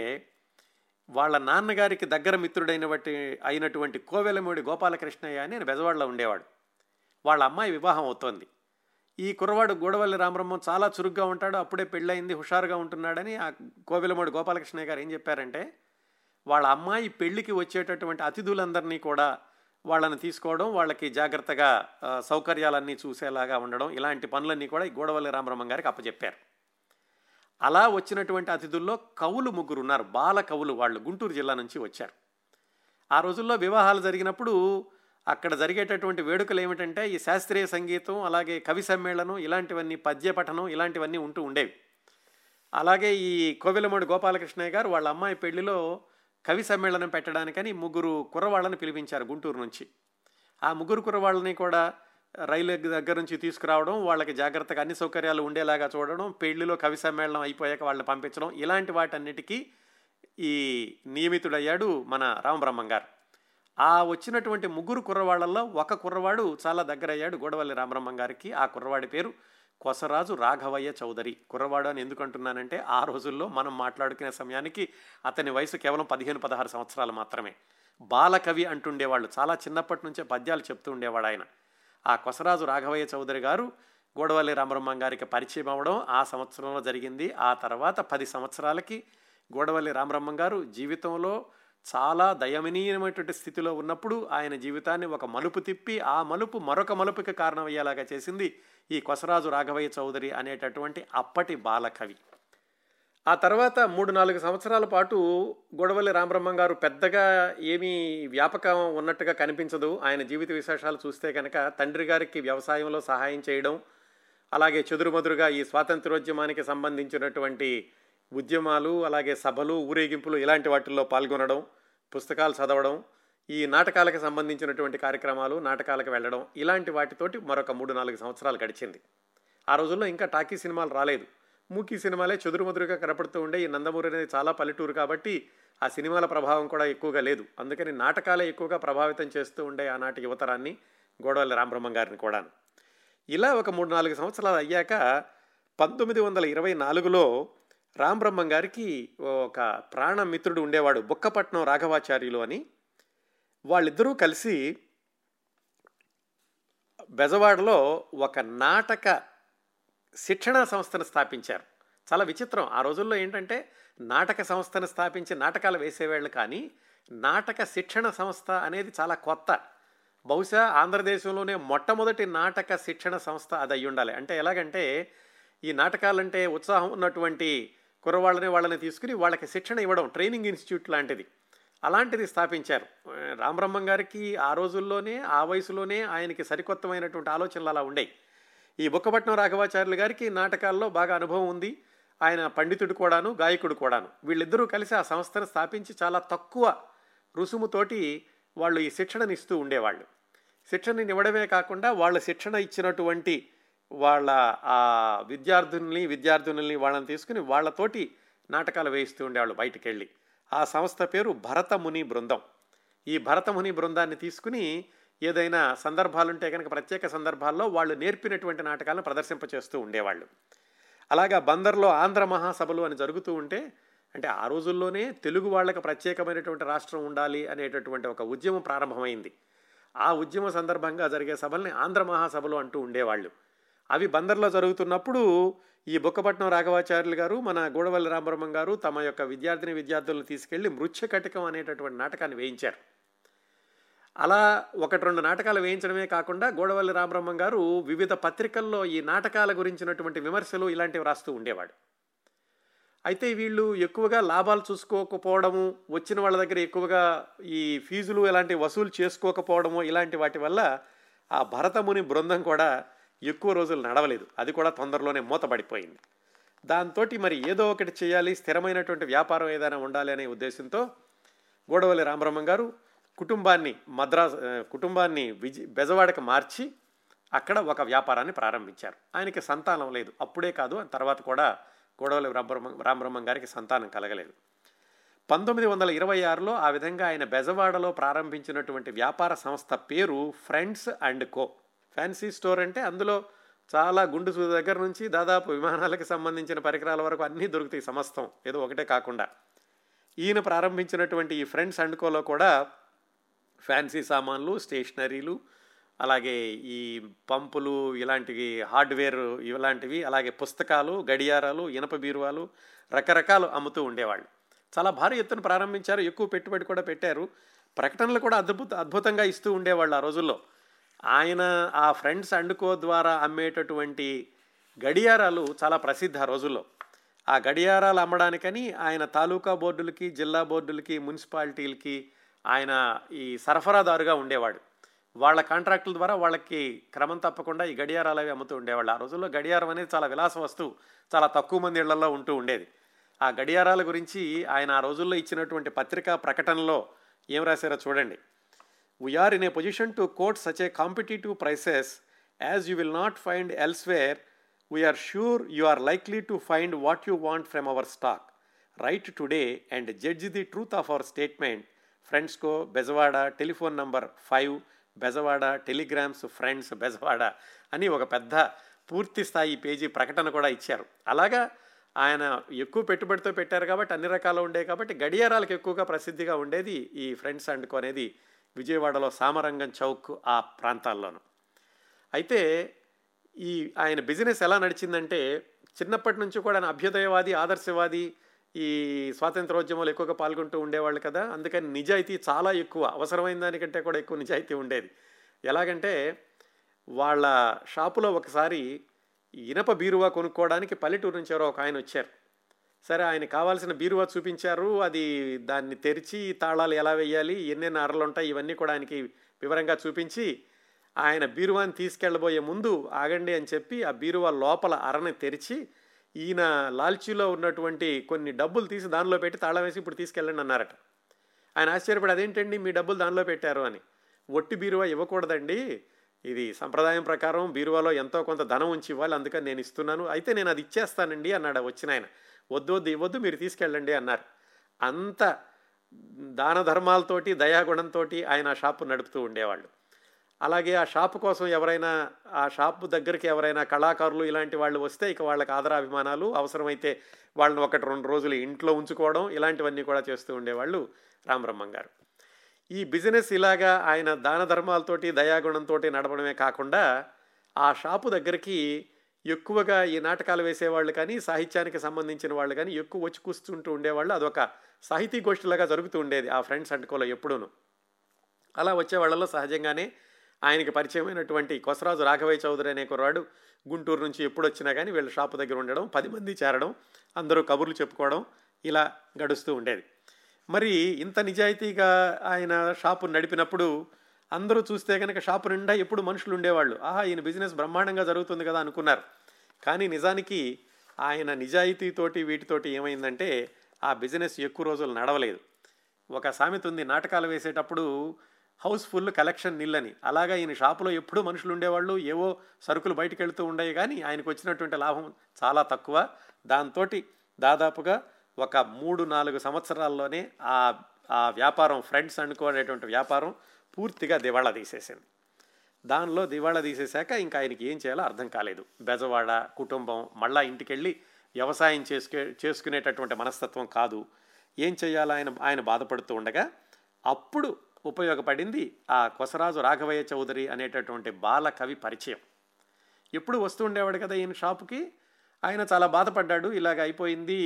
వాళ్ళ నాన్నగారికి దగ్గర మిత్రుడైనటువంటి అయినటువంటి కోవెలమూడి గోపాలకృష్ణయ్య అని నేను బెజవాడలో ఉండేవాడు. వాళ్ళ అమ్మాయి వివాహం అవుతోంది. ఈ కుర్రవాడు గోడవల్లి రామబ్రహ్మం చాలా చురుగ్గా ఉంటాడు, అప్పుడే పెళ్ళయింది, హుషారుగా ఉంటున్నాడని ఆ కోవెలమూడి గోపాలకృష్ణయ్య గారు ఏం చెప్పారంటే, వాళ్ళ అమ్మాయి పెళ్ళికి వచ్చేటటువంటి అతిథులందరినీ కూడా వాళ్ళని తీసుకోవడం, వాళ్ళకి జాగ్రత్తగా సౌకర్యాలన్నీ చూసేలాగా ఉండడం ఇలాంటి పనులన్నీ కూడా ఈ గోడవల్లి రామబ్రహ్మం గారికి అప్పచెప్పారు. అలా వచ్చినటువంటి అతిథుల్లో కవులు ముగ్గురు ఉన్నారు, బాల కవులు. వాళ్ళు గుంటూరు జిల్లా నుంచి వచ్చారు. ఆ రోజుల్లో వివాహాలు జరిగినప్పుడు అక్కడ జరిగేటటువంటి వేడుకలు ఏమిటంటే ఈ శాస్త్రీయ సంగీతం, అలాగే కవి సమ్మేళనం, ఇలాంటివన్నీ పద్య పఠనం ఇలాంటివన్నీ ఉంటూ ఉండేవి. అలాగే ఈ కోవెలమూడి గోపాలకృష్ణయ్య గారు వాళ్ళ అమ్మాయి పెళ్లిలో కవి సమ్మేళనం పెట్టడానికని ముగ్గురు కుర్రవాళ్ళని పిలిపించారు గుంటూరు నుంచి. ఆ ముగ్గురు కుర్రవాళ్ళని కూడా రైలు దగ్గర నుంచి తీసుకురావడం, వాళ్ళకి జాగ్రత్తగా అన్ని సౌకర్యాలు ఉండేలాగా చూడడం, పెళ్లిలో కవి సమ్మేళనం అయిపోయాక వాళ్ళని పంపించడం, ఇలాంటి వాటన్నిటికీ ఈ నియమితుడయ్యాడు మన రామబ్రహ్మం గారు. ఆ వచ్చినటువంటి ముగ్గురు కుర్రవాళ్ళల్లో ఒక కుర్రవాడు చాలా దగ్గరయ్యాడు గోడవల్లి రామబ్రహ్మం గారికి. ఆ కుర్రవాడి పేరు కొసరాజు రాఘవయ్య చౌదరి. కుర్రవాడు అని ఎందుకంటున్నానంటే ఆ రోజుల్లో మనం మాట్లాడుకునే సమయానికి అతని వయసు కేవలం పదిహేను పదహారు సంవత్సరాలు మాత్రమే. బాలకవి అంటుండేవాళ్ళు, చాలా చిన్నప్పటి నుంచే పద్యాలు చెప్తూ ఉండేవాడు ఆయన. ఆ కొసరాజు రాఘవయ్య చౌదరి గారు గోడవల్లి రామబ్రహ్మం గారికి పరిచయం అవ్వడం ఆ సంవత్సరంలో జరిగింది. ఆ తర్వాత పది సంవత్సరాలకి గోడవల్లి రామబ్రహ్మం గారు జీవితంలో చాలా దయనీయమైనటువంటి స్థితిలో ఉన్నప్పుడు ఆయన జీవితాన్ని ఒక మలుపు తిప్పి, ఆ మలుపు మరొక మలుపుకి కారణమయ్యేలాగా చేసింది ఈ కొసరాజు రాఘవయ్య చౌదరి అనేటటువంటి అప్పటి బాలకవి. ఆ తర్వాత మూడు నాలుగు సంవత్సరాల పాటు గోడవల్లి రామబ్రహ్మం గారు పెద్దగా ఏమీ వ్యాపకం ఉన్నట్టుగా కనిపించదు. ఆయన జీవిత విశేషాలు చూస్తే కనుక తండ్రి గారికి వ్యవసాయంలో సహాయం చేయడం, అలాగే చెదురుమదురుగా ఈ స్వాతంత్ర్యోద్యమానికి సంబంధించినటువంటి ఉద్యమాలు, అలాగే సభలు, ఊరేగింపులు ఇలాంటి వాటిల్లో పాల్గొనడం, పుస్తకాలు చదవడం, ఈ నాటకాలకు సంబంధించినటువంటి కార్యక్రమాలు, నాటకాలకు వెళ్ళడం, ఇలాంటి వాటితోటి మరొక మూడు నాలుగు సంవత్సరాలు గడిచింది. ఆ రోజుల్లో ఇంకా టాకీ సినిమాలు రాలేదు. మూకీ సినిమాలే చెదురుమదురుగా కనపడుతూ ఉండే. ఈ నందమూరి అనేది చాలా పల్లెటూరు కాబట్టి ఆ సినిమాల ప్రభావం కూడా ఎక్కువగా లేదు. అందుకని నాటకాలే ఎక్కువగా ప్రభావితం చేస్తూ ఉండే ఆనాటి యువతరాన్ని, గోడవల్లి రామబ్రహ్మం గారిని కూడా. ఇలా ఒక మూడు నాలుగు సంవత్సరాలు అయ్యాక పంతొమ్మిది వందల ఇరవై నాలుగులో రామబ్రహ్మం గారికి ఒక ప్రాణమిత్రుడు ఉండేవాడు, బుక్కపట్నం రాఘవాచార్యులు అని. వాళ్ళిద్దరూ కలిసి బెజవాడలో ఒక నాటక శిక్షణా సంస్థను స్థాపించారు. చాలా విచిత్రం. ఆ రోజుల్లో ఏంటంటే నాటక సంస్థను స్థాపించి నాటకాలు వేసేవాళ్ళు, కానీ నాటక శిక్షణ సంస్థ అనేది చాలా కొత్త. బహుశా ఆంధ్రదేశంలోనే మొట్టమొదటి నాటక శిక్షణ సంస్థ అది అయి ఉండాలి. అంటే ఎలాగంటే ఈ నాటకాలంటే ఉత్సాహం ఉన్నటువంటి కుర్రవాళ్ళని వాళ్ళని తీసుకుని వాళ్ళకి శిక్షణ ఇవ్వడం, ట్రైనింగ్ ఇన్స్టిట్యూట్ లాంటిది, అలాంటిది స్థాపించారు. రామబ్రహ్మం గారికి ఆ రోజుల్లోనే ఆ వయసులోనే ఆయనకి సరికొత్తమైనటువంటి ఆలోచనలు అలా ఉండేవి. ఈ బుక్కపట్నం రాఘవాచార్యులు గారికి నాటకాల్లో బాగా అనుభవం ఉంది. ఆయన పండితుడు కూడాను, గాయకుడు కూడాను. వీళ్ళిద్దరూ కలిసి ఆ సంస్థను స్థాపించి చాలా తక్కువ రుసుముతోటి వాళ్ళు ఈ శిక్షణను ఇస్తూ ఉండేవాళ్ళు. శిక్షణని ఇవ్వడమే కాకుండా వాళ్ళ శిక్షణ ఇచ్చినటువంటి వాళ్ళ ఆ విద్యార్థుల్ని విద్యార్థులని వాళ్ళని తీసుకుని వాళ్ళతోటి నాటకాలు వేయిస్తూ ఉండేవాళ్ళు బయటికి వెళ్ళి. ఆ సంస్థ పేరు భరతముని బృందం. ఈ భరతముని బృందాన్ని తీసుకుని ఏదైనా సందర్భాలుంటే కనుక ప్రత్యేక సందర్భాల్లో వాళ్ళు నేర్పినటువంటి నాటకాలను ప్రదర్శింపచేస్తూ ఉండేవాళ్ళు. అలాగా బందర్లో ఆంధ్ర మహాసభలు అని జరుగుతూ ఉంటే, అంటే ఆ రోజుల్లోనే తెలుగు వాళ్ళకి ప్రత్యేకమైనటువంటి రాష్ట్రం ఉండాలి అనేటటువంటి ఒక ఉద్యమం ప్రారంభమైంది. ఆ ఉద్యమ సందర్భంగా జరిగే సభల్ని ఆంధ్ర మహాసభలు అంటూ ఉండేవాళ్ళు. అవి బందర్లో జరుగుతున్నప్పుడు ఈ బుక్కపట్నం రాఘవాచార్యులు గారు, మన గోడవల్లి రామబ్రహ్మం గారు తమ యొక్క విద్యార్థిని విద్యార్థులను తీసుకెళ్లి మృచ్ఛకటికం అనేటటువంటి నాటకాన్ని వేయించారు. అలా ఒకటి రెండు నాటకాలు వేయించడమే కాకుండా గోడవల్లి రామబ్రహ్మం గారు వివిధ పత్రికల్లో ఈ నాటకాల గురించినటువంటి విమర్శలు ఇలాంటివి రాస్తూ ఉండేవాడు. అయితే వీళ్ళు ఎక్కువగా లాభాలు చూసుకోకపోవడము, వచ్చిన వాళ్ళ దగ్గర ఎక్కువగా ఈ ఫీజులు ఇలాంటివి వసూలు చేసుకోకపోవడము, ఇలాంటి వాటి వల్ల ఆ భరతముని బృందం కూడా ఎక్కువ రోజులు నడవలేదు. అది కూడా తొందరలోనే మూతపడిపోయింది. దాంతో మరి ఏదో ఒకటి చేయాలి, స్థిరమైనటువంటి వ్యాపారం ఏదైనా ఉండాలి అనే ఉద్దేశంతో గోడవల్లి రామబ్రహ్మం గారు కుటుంబాన్ని మద్రాసు కుటుంబాన్ని విజి బెజవాడకు మార్చి అక్కడ ఒక వ్యాపారాన్ని ప్రారంభించారు. ఆయనకి సంతానం లేదు. అప్పుడే కాదు, తర్వాత కూడా గోడవల్లి రామబ్రహ్మం రామబ్రహ్మం గారికి సంతానం కలగలేదు. పంతొమ్మిది వందల ఇరవై ఆరులో ఆ విధంగా ఆయన బెజవాడలో ప్రారంభించినటువంటి వ్యాపార సంస్థ పేరు friends and co. Fancy store అంటే అందులో చాలా గుండు సూది దగ్గర నుంచి దాదాపు విమానాలకు సంబంధించిన పరికరాల వరకు అన్నీ దొరుకుతాయి సమస్తం, ఏదో ఒకటే కాకుండా. ఈయన ప్రారంభించినటువంటి ఈ ఫ్రెండ్స్ అండ్ కోలో కూడా ఫ్యాన్సీ సామాన్లు, స్టేషనరీలు, అలాగే ఈ పంపులు, ఇలాంటివి హార్డ్వేర్, ఇలాంటివి, అలాగే పుస్తకాలు, గడియారాలు, ఇనప బీరువాలు, రకరకాలు అమ్ముతూ ఉండేవాళ్ళు. చాలా భారీ ఎత్తున ప్రారంభించారు. ఎక్కువ పెట్టుబడి కూడా పెట్టారు. ప్రకటనలు కూడా అద్భుత అద్భుతంగా ఇస్తూ ఉండేవాళ్ళు ఆ రోజుల్లో. ఆయన ఆ ఫ్రెండ్స్ అండ్ కో ద్వారా అమ్మేటటువంటి గడియారాలు చాలా ప్రసిద్ధ ఆ రోజుల్లో. ఆ గడియారాలు అమ్మడానికని ఆయన తాలూకా బోర్డులకి, జిల్లా బోర్డులకి, మున్సిపాలిటీలకి ఆయన ఈ సరఫరాదారుగా ఉండేవాడు. వాళ్ళ కాంట్రాక్టుల ద్వారా వాళ్ళకి క్రమం తప్పకుండా ఈ గడియారాలు అవి అమ్ముతూ ఉండేవాళ్ళు. ఆ రోజుల్లో గడియారం అనేది చాలా విలాస వస్తువు, చాలా తక్కువ మంది ఇళ్లలో ఉంటూ ఉండేది. ఆ గడియారాల గురించి ఆయన ఆ రోజుల్లో ఇచ్చినటువంటి పత్రికా ప్రకటనలో ఏం రాశారో చూడండి. We're in a position to quote such a competitive prices as you will not find elsewhere. We're sure you are likely to find what you want from our stock. Right today and judge the truth of our statement. Friends co Bezawada, telephone number five Bezawada, telegrams friends Bezawada అని ఒక పెద్ద పూర్తి స్థాయి page ప్రకటన కూడా ఇచ్చారు. అలాగా ఆయన ఎక్కువ పెట్టుబడితో పెట్టారు కాబట్టి అన్ని రకాలు ఉండేవి కాబట్టి గడియారాలకు ఎక్కువగా ప్రసిద్ధిగా ఉండేది ఈ ఫ్రెండ్స్ అండ్ కో అనేది, విజయవాడలో సామరంగం చౌక్ ఆ ప్రాంతాల్లోనూ. అయితే ఈ ఆయన బిజినెస్ ఎలా నడిచిందంటే, చిన్నప్పటి నుంచి కూడా ఆయన అభ్యుదయవాది, ఆదర్శవాది, ఈ స్వాతంత్రోద్యమంలో ఎక్కువగా పాల్గొంటూ ఉండేవాళ్ళు కదా, అందుకని నిజాయితీ చాలా ఎక్కువ, అవసరమైన దానికంటే కూడా ఎక్కువ నిజాయితీ ఉండేది. ఎలాగంటే వాళ్ళ షాపులో ఒకసారి ఇనప బీరువా కొనుక్కోవడానికి పల్లెటూరు నుంచి ఎవరో ఒక ఆయన వచ్చారు. సరే, ఆయన కావాల్సిన బీరువా చూపించారు. అది దాన్ని తెరిచి తాళాలు ఎలా వేయాలి, ఎన్నెన్ని అరలు ఉంటాయి, ఇవన్నీ కూడా ఆయనకి వివరంగా చూపించి, ఆయన బీరువాని తీసుకెళ్ళబోయే ముందు ఆగండి అని చెప్పి ఆ బీరువా లోపల అరని తెరిచి ఈయన లాల్చీలో ఉన్నటువంటి కొన్ని డబ్బులు తీసి దానిలో పెట్టి తాళం వేసి ఇప్పుడు తీసుకెళ్ళండి అన్నారట. ఆయన ఆశ్చర్యపడి, అదేంటండి మీ డబ్బులు దానిలో పెట్టారు అని. ఒట్టి బీరువా ఇవ్వకూడదండి, ఇది సంప్రదాయం ప్రకారం బీరువాలో ఎంతో కొంత ధనం ఉంచి ఇవ్వాలి, అందుకని నేను ఇస్తున్నాను, అయితే నేను అది ఇచ్చేస్తానండి అన్నాడు వచ్చిన ఆయన. వద్దు వద్దు ఇవ్వద్దు, మీరు తీసుకెళ్ళండి అన్నారు. అంత దాన ధర్మాలతోటి దయాగుణంతో ఆయన ఆ షాపు నడుపుతూ ఉండేవాళ్ళు. అలాగే ఆ షాపు కోసం ఎవరైనా, ఆ షాపు దగ్గరికి ఎవరైనా కళాకారులు ఇలాంటి వాళ్ళు వస్తే ఇక వాళ్ళకి ఆదరాభిమానాలు, అవసరమైతే వాళ్ళని ఒకటి రెండు రోజులు ఇంట్లో ఉంచుకోవడం, ఇలాంటివన్నీ కూడా చేస్తూ ఉండేవాళ్ళు రామబ్రహ్మం గారు. ఈ బిజినెస్ ఇలాగా ఆయన దాన ధర్మాలతోటి దయాగుణంతో నడపడమే కాకుండా ఆ షాపు దగ్గరికి ఎక్కువగా ఈ నాటకాలు వేసేవాళ్ళు కానీ, సాహిత్యానికి సంబంధించిన వాళ్ళు కానీ ఎక్కువ వచ్చి కూర్చుంటూ ఉండేవాళ్ళు. అదొక సాహితీ గోష్ఠిలాగా జరుగుతూ ఉండేది ఆ ఫ్రెండ్స్ అండ్ కోలో ఎప్పుడూను. అలా వచ్చే వాళ్ళలో సహజంగానే ఆయనకి పరిచయమైనటువంటి కొసరాజు రాఘవయ్య చౌదరి అనే కుర్రాడు గుంటూరు నుంచి ఎప్పుడు వచ్చినా కానీ వీళ్ళ షాపు దగ్గర ఉండడం, పది మంది చేరడం, అందరూ కబుర్లు చెప్పుకోవడం, ఇలా గడుస్తూ ఉండేది. మరి ఇంత నిజాయితీగా ఆయన షాపు నడిపినప్పుడు అందరూ చూస్తే కనుక షాపు నిండా ఎప్పుడు మనుషులు ఉండేవాళ్ళు. ఆహా, ఈయన బిజినెస్ బ్రహ్మాండంగా జరుగుతుంది కదా అనుకున్నారు. కానీ నిజానికి ఆయన నిజాయితీతోటి వీటితోటి ఏమైందంటే ఆ బిజినెస్ ఎక్కువ రోజులు నడవలేదు. ఒక సామెత ఉంది, నాటకాలు వేసేటప్పుడు హౌస్ ఫుల్ కలెక్షన్ నిల్లని. అలాగా ఈయన షాపులో ఎప్పుడూ మనుషులు ఉండేవాళ్ళు, ఏవో సరుకులు బయటకు వెళుతూ ఉండేవి కానీ ఆయనకు వచ్చినటువంటి లాభం చాలా తక్కువ. దాంతో దాదాపుగా ఒక మూడు నాలుగు సంవత్సరాల్లోనే ఆ ఆ వ్యాపారం, ఫ్రెండ్స్ అనుకునేటువంటి వ్యాపారం పూర్తిగా దివాళా తీసేసింది. దానిలో దివాళా తీసేశాక ఇంకా ఆయనకి ఏం చేయాలో అర్థం కాలేదు. బెజవాడ, కుటుంబం, మళ్ళా ఇంటికి వెళ్ళి వ్యవసాయం చేసుకు చేసుకునేటటువంటి మనస్తత్వం కాదు. ఏం చేయాలో ఆయన ఆయన బాధపడుతూ ఉండగా అప్పుడు ఉపయోగపడింది ఆ కొసరాజు రాఘవయ్య చౌదరి అనేటటువంటి బాల కవి పరిచయం. ఎప్పుడు వస్తూ ఉండేవాడు కదా ఈయన షాపుకి. ఆయన చాలా బాధపడ్డాడు, ఇలాగ అయిపోయింది,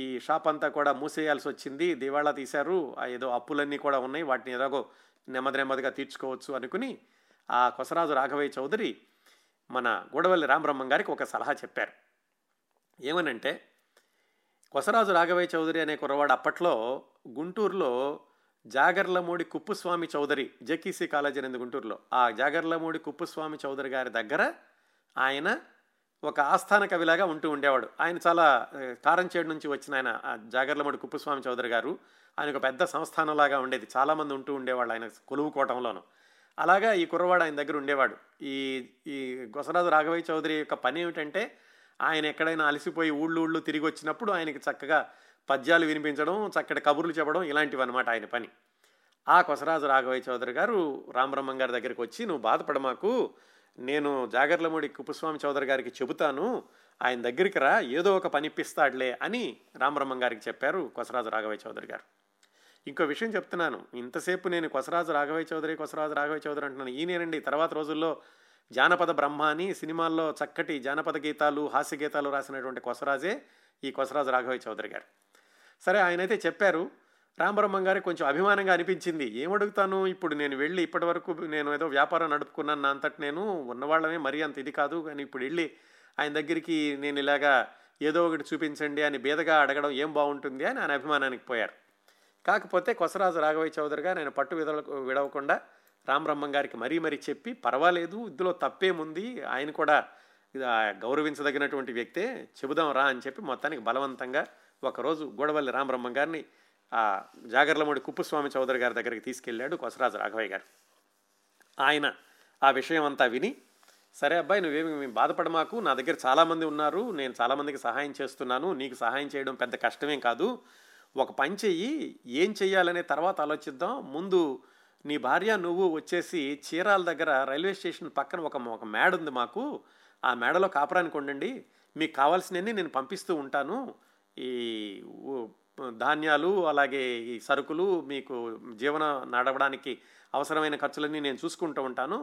ఈ షాప్ అంతా కూడా మూసేయాల్సి వచ్చింది, దివాళా తీశారు, ఏదో అప్పులన్నీ కూడా ఉన్నాయి, వాటిని ఎలాగో నెమ్మది నెమ్మదిగా తీర్చుకోవచ్చు అనుకుని ఆ కొసరాజు రాఘవయ్య చౌదరి మన గూడవల్లి రామబ్రహ్మం గారికి ఒక సలహా చెప్పారు. ఏమనంటే, కొసరాజు రాఘవయ్య చౌదరి అనే కుర్రవాడు అప్పట్లో గుంటూరులో జాగర్లమూడి కుప్పుస్వామి చౌదరి, జేకేసీ కాలేజీ అనేది గుంటూరులో, ఆ జాగర్లమూడి కుప్పుస్వామి చౌదరి గారి దగ్గర ఆయన ఒక ఆస్థాన కవిలాగా ఉంటూ ఉండేవాడు. ఆయన చాలా కారంచేడు నుంచి వచ్చిన ఆయన జాగర్లమూడి కుప్పుస్వామి చౌదరి గారు. ఆయన ఒక పెద్ద సంస్థానంలాగా ఉండేది, చాలామంది ఉంటూ ఉండేవాళ్ళు ఆయన కొలువుకోవటంలోను. అలాగా ఈ కుర్రవాడు ఆయన దగ్గర ఉండేవాడు. ఈ ఈ కొసరాజు రాఘవయ్య చౌదరి యొక్క పని ఏమిటంటే, ఆయన ఎక్కడైనా అలసిపోయి ఊళ్ళు ఊళ్ళు తిరిగి వచ్చినప్పుడు ఆయనకి చక్కగా పద్యాలు వినిపించడం, చక్కటి కబుర్లు చెప్పడం, ఇలాంటివి అనమాట ఆయన పని. ఆ కొసరాజు రాఘవయ్య చౌదరి గారు రామబ్రహ్మం గారి దగ్గరికి వచ్చి, నువ్వు బాధపడమాకు, నేను జాగర్లమూడి కుప్పస్వామి చౌదరి గారికి చెబుతాను, ఆయన దగ్గరికి రా, ఏదో ఒక పని ఇప్పిస్తాడులే అని రామబ్రహ్మం గారికి చెప్పారు కొసరాజు రాఘవయ్య చౌదరి గారు. ఇంకో విషయం చెప్తున్నాను, ఇంతసేపు నేను కొసరాజు రాఘవయ్య చౌదరి కొసరాజు రాఘవయ్య చౌదరి అంటున్నాను, ఈయనేనండి తర్వాత రోజుల్లో జానపద బ్రహ్మ అని సినిమాల్లో చక్కటి జానపద గీతాలు, హాస్య గీతాలు రాసినటువంటి కొసరాజే ఈ కొసరాజు రాఘవయ్య చౌదరి గారు. సరే, ఆయనైతే చెప్పారు. రామబ్రహ్మం గారికి కొంచెం అభిమానంగా అనిపించింది. ఏమడుగుతాను ఇప్పుడు, నేను వెళ్ళి ఇప్పటి వరకు నేను ఏదో వ్యాపారం నడుపుకున్నాను, నా అంతటి నేను ఉన్నవాళ్ళమే, మరీ అంత ఇది కాదు, కానీ ఇప్పుడు వెళ్ళి ఆయన దగ్గరికి నేను ఇలాగా ఏదో ఒకటి చూపించండి అని బేదగా అడగడం ఏం బాగుంటుంది అని ఆయన అభిమానానికి పోయారు. కాకపోతే కొసరాజు రాఘవయ్య చౌదరి గారు ఆయన పట్టు విడవకుండా రామబ్రహ్మం గారికి మరీ మరీ చెప్పి, పర్వాలేదు ఇందులో తప్పేముంది, ఆయన కూడా గౌరవించదగినటువంటి వ్యక్తే, చెబుదాం రా అని చెప్పి మొత్తానికి బలవంతంగా ఒకరోజు గోడవల్లి రామబ్రహ్మం గారిని ఆ జాగర్లమూడి కుప్పస్వామి చౌదరి గారి దగ్గరికి తీసుకెళ్ళాడు కొసరాజు రాఘవయ్య గారు. ఆయన ఆ విషయం అంతా విని, సరే అబ్బాయి నువ్వేమి బాధపడమాకు, నా దగ్గర చాలామంది ఉన్నారు, నేను చాలామందికి సహాయం చేస్తున్నాను, నీకు సహాయం చేయడం పెద్ద కష్టమేం కాదు, ఒక పని చెయ్యి, ఏం చెయ్యాలనే తర్వాత ఆలోచిద్దాం, ముందు నీ భార్య నువ్వు వచ్చేసి చీరాల దగ్గర రైల్వే స్టేషన్ పక్కన ఒక ఒక మేడ ఉంది మాకు, ఆ మేడలో కాపురానికి ఉండండి, మీకు కావాల్సినవన్నీ నేను పంపిస్తూ ఉంటాను, ఈ ధాన్యాలు అలాగే ఈ సరుకులు మీకు జీవన నడవడానికి అవసరమైన ఖర్చులన్నీ నేను చూసుకుంటూ ఉంటాను,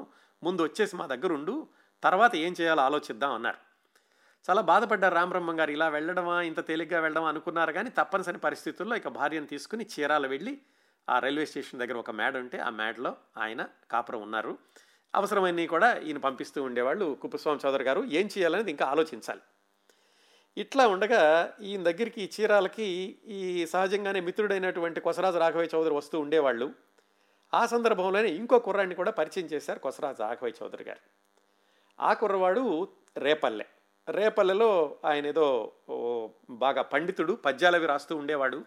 ముందు వచ్చేసి మా దగ్గర ఉండు, తర్వాత ఏం చేయాలో ఆలోచిద్దాం అన్నారు. చాలా బాధపడ్డారు రామబ్రహ్మం గారు, ఇలా వెళ్ళడమా ఇంత తేలిగ్గా వెళ్ళడం అనుకున్నారు, కానీ తప్పనిసరి పరిస్థితుల్లో ఇక భార్యను తీసుకుని చీరాల వెళ్ళి ఆ రైల్వే స్టేషన్ దగ్గర ఒక మేడ ఉంటే ఆ మేడలో ఆయన కాపురం ఉన్నారు. అవసరమైనవి కూడా ఈయన పంపిస్తూ ఉండేవాళ్ళు కుప్పస్వామి చౌదరి గారు. ఏం చేయాలనేది ఇంకా ఆలోచించాలి. ఇట్లా ఉండగా ఈయన దగ్గరికి ఈ చీరాలకి ఈ సహజంగానే మిత్రుడైనటువంటి కొసరాజు రాఘవయ్య చౌదరి వస్తూ ఉండేవాళ్ళు. ఆ సందర్భంలోనే ఇంకో కుర్రాడిని కూడా పరిచయం చేశారు కొసరాజు రాఘవయ్య చౌదరి గారు. ఆ కుర్రవాడు రేపల్లె, రేపల్లెలో ఆయన ఏదో బాగా పండితుడు, పద్యాలవి రాస్తూ ఉండేవాడు,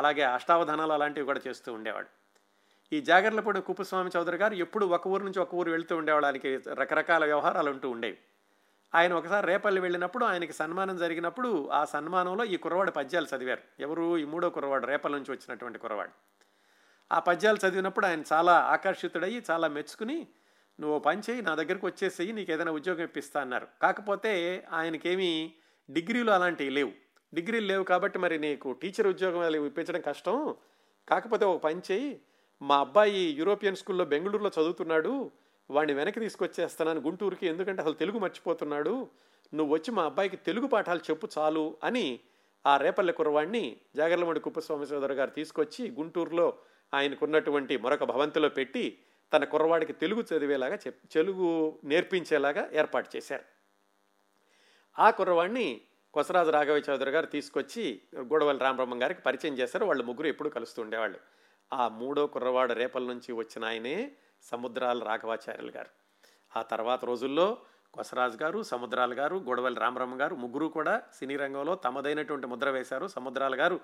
అలాగే అష్టావధానాలు అలాంటివి కూడా చేస్తూ ఉండేవాడు. ఈ జాగర్లపూడి కుప్పస్వామి చౌదరి గారు ఎప్పుడు ఒక ఊరు నుంచి ఒక ఊరు వెళుతూ ఉండేవాడు, ఆయనకి రకరకాల వ్యవహారాలు ఉంటూ ఉండేవి. ఆయన ఒకసారి రేపల్లి వెళ్ళినప్పుడు ఆయనకి సన్మానం జరిగినప్పుడు ఆ సన్మానంలో ఈ కుర్రవాడు పద్యాలు చదివారు. ఎవరు? ఈ మూడో కుర్రవాడు, రేపల్లి నుంచి వచ్చినటువంటి కుర్రవాడు. ఆ పద్యాలు చదివినప్పుడు ఆయన చాలా ఆకర్షితుడయ్యి చాలా మెచ్చుకుని, నువ్వు పని చేయి, నా దగ్గరకు వచ్చేసేయి, నీకు ఏదైనా ఉద్యోగం ఇప్పిస్తా అన్నారు. కాకపోతే ఆయనకేమీ డిగ్రీలు అలాంటివి లేవు, డిగ్రీలు లేవు కాబట్టి మరి నీకు టీచర్ ఉద్యోగం ఇప్పించడం కష్టం, కాకపోతే ఒక పని చేయి, మా అబ్బాయి యూరోపియన్ స్కూల్లో బెంగళూరులో చదువుతున్నాడు, వాడిని వెనక్కి తీసుకొచ్చేస్తున్నాను గుంటూరుకి, ఎందుకంటే అసలు తెలుగు మర్చిపోతున్నాడు, నువ్వు వచ్చి మా అబ్బాయికి తెలుగు పాఠాలు చెప్పు చాలు అని ఆ రేపల్లె కుర్రవాడిని జాగర్లమూడి కుప్పస్వామి చౌదరి గారు తీసుకొచ్చి గుంటూరులో ఆయనకున్నటువంటి మరొక భవంతిలో పెట్టి తన కుర్రవాడికి తెలుగు చదివేలాగా చెప్ తెలుగు నేర్పించేలాగా ఏర్పాటు చేశారు. ఆ కుర్రవాడిని కొసరాజు రాఘవయ్య చౌదరి గారు తీసుకొచ్చి గోడవల్లి రామబ్రహ్మం గారికి పరిచయం చేశారు. వాళ్ళు ముగ్గురు ఎప్పుడు కలుస్తూ ఉండేవాళ్ళు. ఆ మూడో కుర్రవాడు రేపల్ నుంచి వచ్చిన ఆయనే సముద్రాల రాఘవాచార్యులు గారు. ఆ తర్వాత రోజుల్లో కొసరాజు గారు, సముద్రాల గారు, గోడవల్లి రామబ్రహ్మం గారు ముగ్గురు కూడా సినీ రంగంలో తమదైనటువంటి ముద్ర వేశారు. సముద్రాల గారు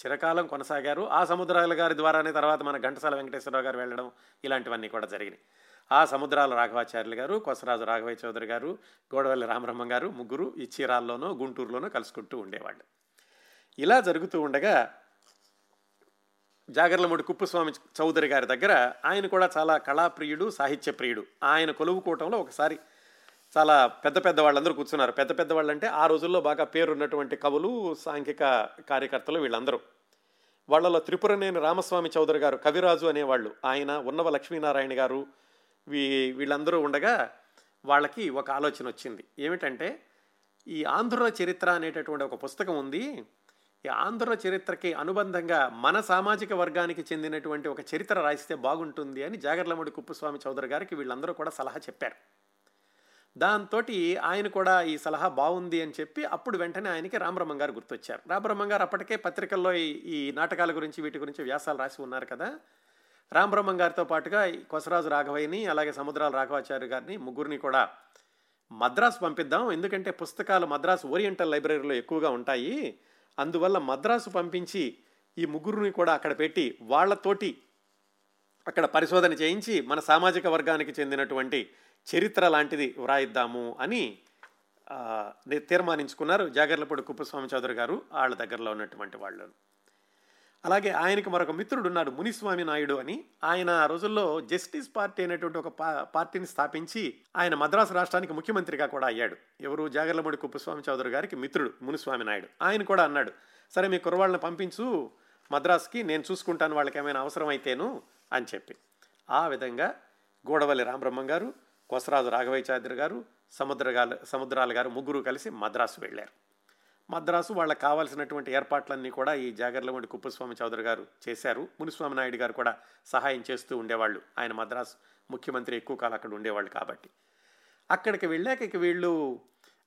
చిరకాలం కొనసాగారు. ఆ సముద్రాల గారి ద్వారానే తర్వాత మన ఘంటసాల వెంకటేశ్వరరావు గారు వెళ్ళడం ఇలాంటివన్నీ కూడా జరిగినాయి. ఆ సముద్రాల రాఘవాచార్యులు గారు, కొసరాజు రాఘవయ్య చౌదరి గారు, గోడవల్లి రామబ్రహ్మం గారు ముగ్గురు ఈ చీరాల్లోనూ గుంటూరులోనూ కలుసుకుంటూ ఉండేవాళ్ళు. ఇలా జరుగుతూ ఉండగా జాగర్లమూడి కుప్పస్వామి చౌదరి గారి దగ్గర ఆయన కూడా చాలా కళాప్రియుడు, సాహిత్య ప్రియుడు. ఆయన కొలువుకోవటంలో ఒకసారి చాలా పెద్ద పెద్ద వాళ్ళందరూ కూర్చున్నారు. పెద్ద పెద్ద వాళ్ళంటే ఆ రోజుల్లో బాగా పేరున్నటువంటి కవులు, సాంఘిక కార్యకర్తలు వీళ్ళందరూ. వాళ్ళలో త్రిపురనేని రామస్వామి చౌదరి గారు, కవిరాజు అనేవాళ్ళు, ఆయన ఉన్నవ లక్ష్మీనారాయణ గారు, వీ వీళ్ళందరూ ఉండగా వాళ్ళకి ఒక ఆలోచన వచ్చింది. ఏమిటంటే, ఈ ఆంధ్రుల చరిత్ర అనేటటువంటి ఒక పుస్తకం ఉంది, ఈ ఆంధ్రుల చరిత్రకి అనుబంధంగా మన సామాజిక వర్గానికి చెందినటువంటి ఒక చరిత్ర రాయిస్తే బాగుంటుంది అని జాగర్లమూడి కుప్పస్వామి చౌదరి గారికి వీళ్ళందరూ కూడా సలహా చెప్పారు. దాంతో ఆయన కూడా ఈ సలహా బాగుంది అని చెప్పి అప్పుడు వెంటనే ఆయనకి రామబ్రహ్మం గారు గుర్తొచ్చారు. రామబ్రహ్మం గారు అప్పటికే పత్రికల్లో ఈ నాటకాల గురించి వీటి గురించి వ్యాసాలు రాసి ఉన్నారు కదా. రామబ్రహ్మం గారితో పాటుగా కొసరాజు రాఘవయ్యని అలాగే సముద్రాల రాఘవాచార్య గారిని ముగ్గురిని కూడా మద్రాసు పంపిద్దాం, ఎందుకంటే పుస్తకాలు మద్రాసు ఓరియంటల్ లైబ్రరీలో ఎక్కువగా ఉంటాయి, అందువల్ల మద్రాసు పంపించి ఈ ముగ్గురుని కూడా అక్కడ పెట్టి వాళ్ళతోటి అక్కడ పరిశోధన చేయించి మన సామాజిక వర్గానికి చెందినటువంటి చరిత్ర లాంటిది వ్రాయిద్దాము అని తీర్మానించుకున్నారు జాగర్లపూడి కుప్పస్వామి చౌదరి గారు వాళ్ళ దగ్గరలో ఉన్నటువంటి వాళ్ళు. అలాగే ఆయనకు మరొక మిత్రుడు ఉన్నారు మునిస్వామి నాయుడు అని. ఆయన ఆ రోజుల్లో జస్టిస్ పార్టీ అనేటువంటి ఒక పార్టీని స్థాపించి ఆయన మద్రాసు రాష్ట్రానికి ముఖ్యమంత్రిగా కూడా అయ్యాడు. ఎవరు? జాగర్లమూడి కుప్పస్వామి చౌదరి గారికి మిత్రుడు మునిస్వామి నాయుడు. ఆయన కూడా అన్నాడు, సరే మీ కుర్రవాళ్ళని పంపించు మద్రాసుకి, నేను చూసుకుంటాను వాళ్ళకి ఏమైనా అవసరం అయితేను అని చెప్పి. ఆ విధంగా గోడవల్లి రామబ్రహ్మం గారు, కొసరాజు రాఘవయ్య చౌదరి గారు, సముద్రగాల సముద్రాల గారు ముగ్గురు కలిసి మద్రాసు వెళ్ళారు. మద్రాసు వాళ్ళకి కావాల్సినటువంటి ఏర్పాట్లన్నీ కూడా ఈ జాగర్లమూడి కుప్పస్వామి చౌదరి గారు చేశారు. మునిస్వామి నాయుడు గారు కూడా సహాయం చేస్తూ ఉండేవాళ్ళు, ఆయన మద్రాసు ముఖ్యమంత్రి ఎక్కువ కాలం అక్కడ ఉండేవాళ్ళు కాబట్టి. అక్కడికి వెళ్ళాక ఇక వీళ్ళు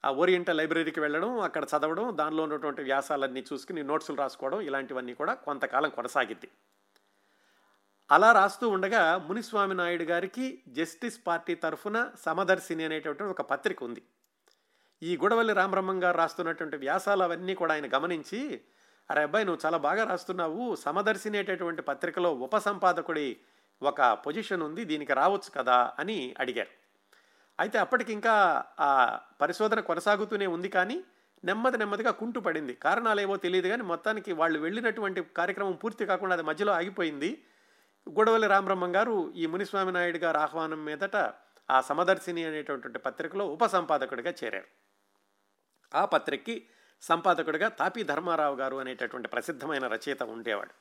ఆ ఓరియంటల్ లైబ్రరీకి వెళ్ళడం, అక్కడ చదవడం, దానిలో ఉన్నటువంటి వ్యాసాలన్నీ చూసుకుని నోట్సులు రాసుకోవడం ఇలాంటివన్నీ కూడా కొంతకాలం కొనసాగింది. అలా రాస్తూ ఉండగా మునిస్వామి నాయుడు గారికి జస్టిస్ పార్టీ తరఫున సమదర్శిని అనేటటువంటి ఒక పత్రిక ఉంది. ఈ గుడవల్లి రామబ్రహ్మం గారు రాస్తున్నటువంటి వ్యాసాలు అవన్నీ కూడా ఆయన గమనించి, అరే అబ్బాయి నువ్వు చాలా బాగా రాస్తున్నావు, సమదర్శిని అనేటటువంటి పత్రికలో ఉపసంపాదకుడి ఒక పొజిషన్ ఉంది, దీనికి రావచ్చు కదా అని అడిగారు. అయితే అప్పటికి ఇంకా ఆ పరిశోధన కొనసాగుతూనే ఉంది, కానీ నెమ్మది నెమ్మదిగా కుంటు పడింది. కారణాలేవో తెలియదు, కానీ మొత్తానికి వాళ్ళు వెళ్ళినటువంటి కార్యక్రమం పూర్తి కాకుండా అది మధ్యలో ఆగిపోయింది. గుడవల్లి రామబ్రహ్మం గారు ఈ మునిస్వామి నాయుడు గారు ఆహ్వానం మీదట ఆ సమదర్శిని అనేటటువంటి పత్రికలో ఉపసంపాదకుడిగా చేరారు. ఆ పత్రికకి సంపాదకుడిగా తాపీ ధర్మారావు గారు అనేటటువంటి ప్రసిద్ధమైన రచయిత ఉండేవాడు.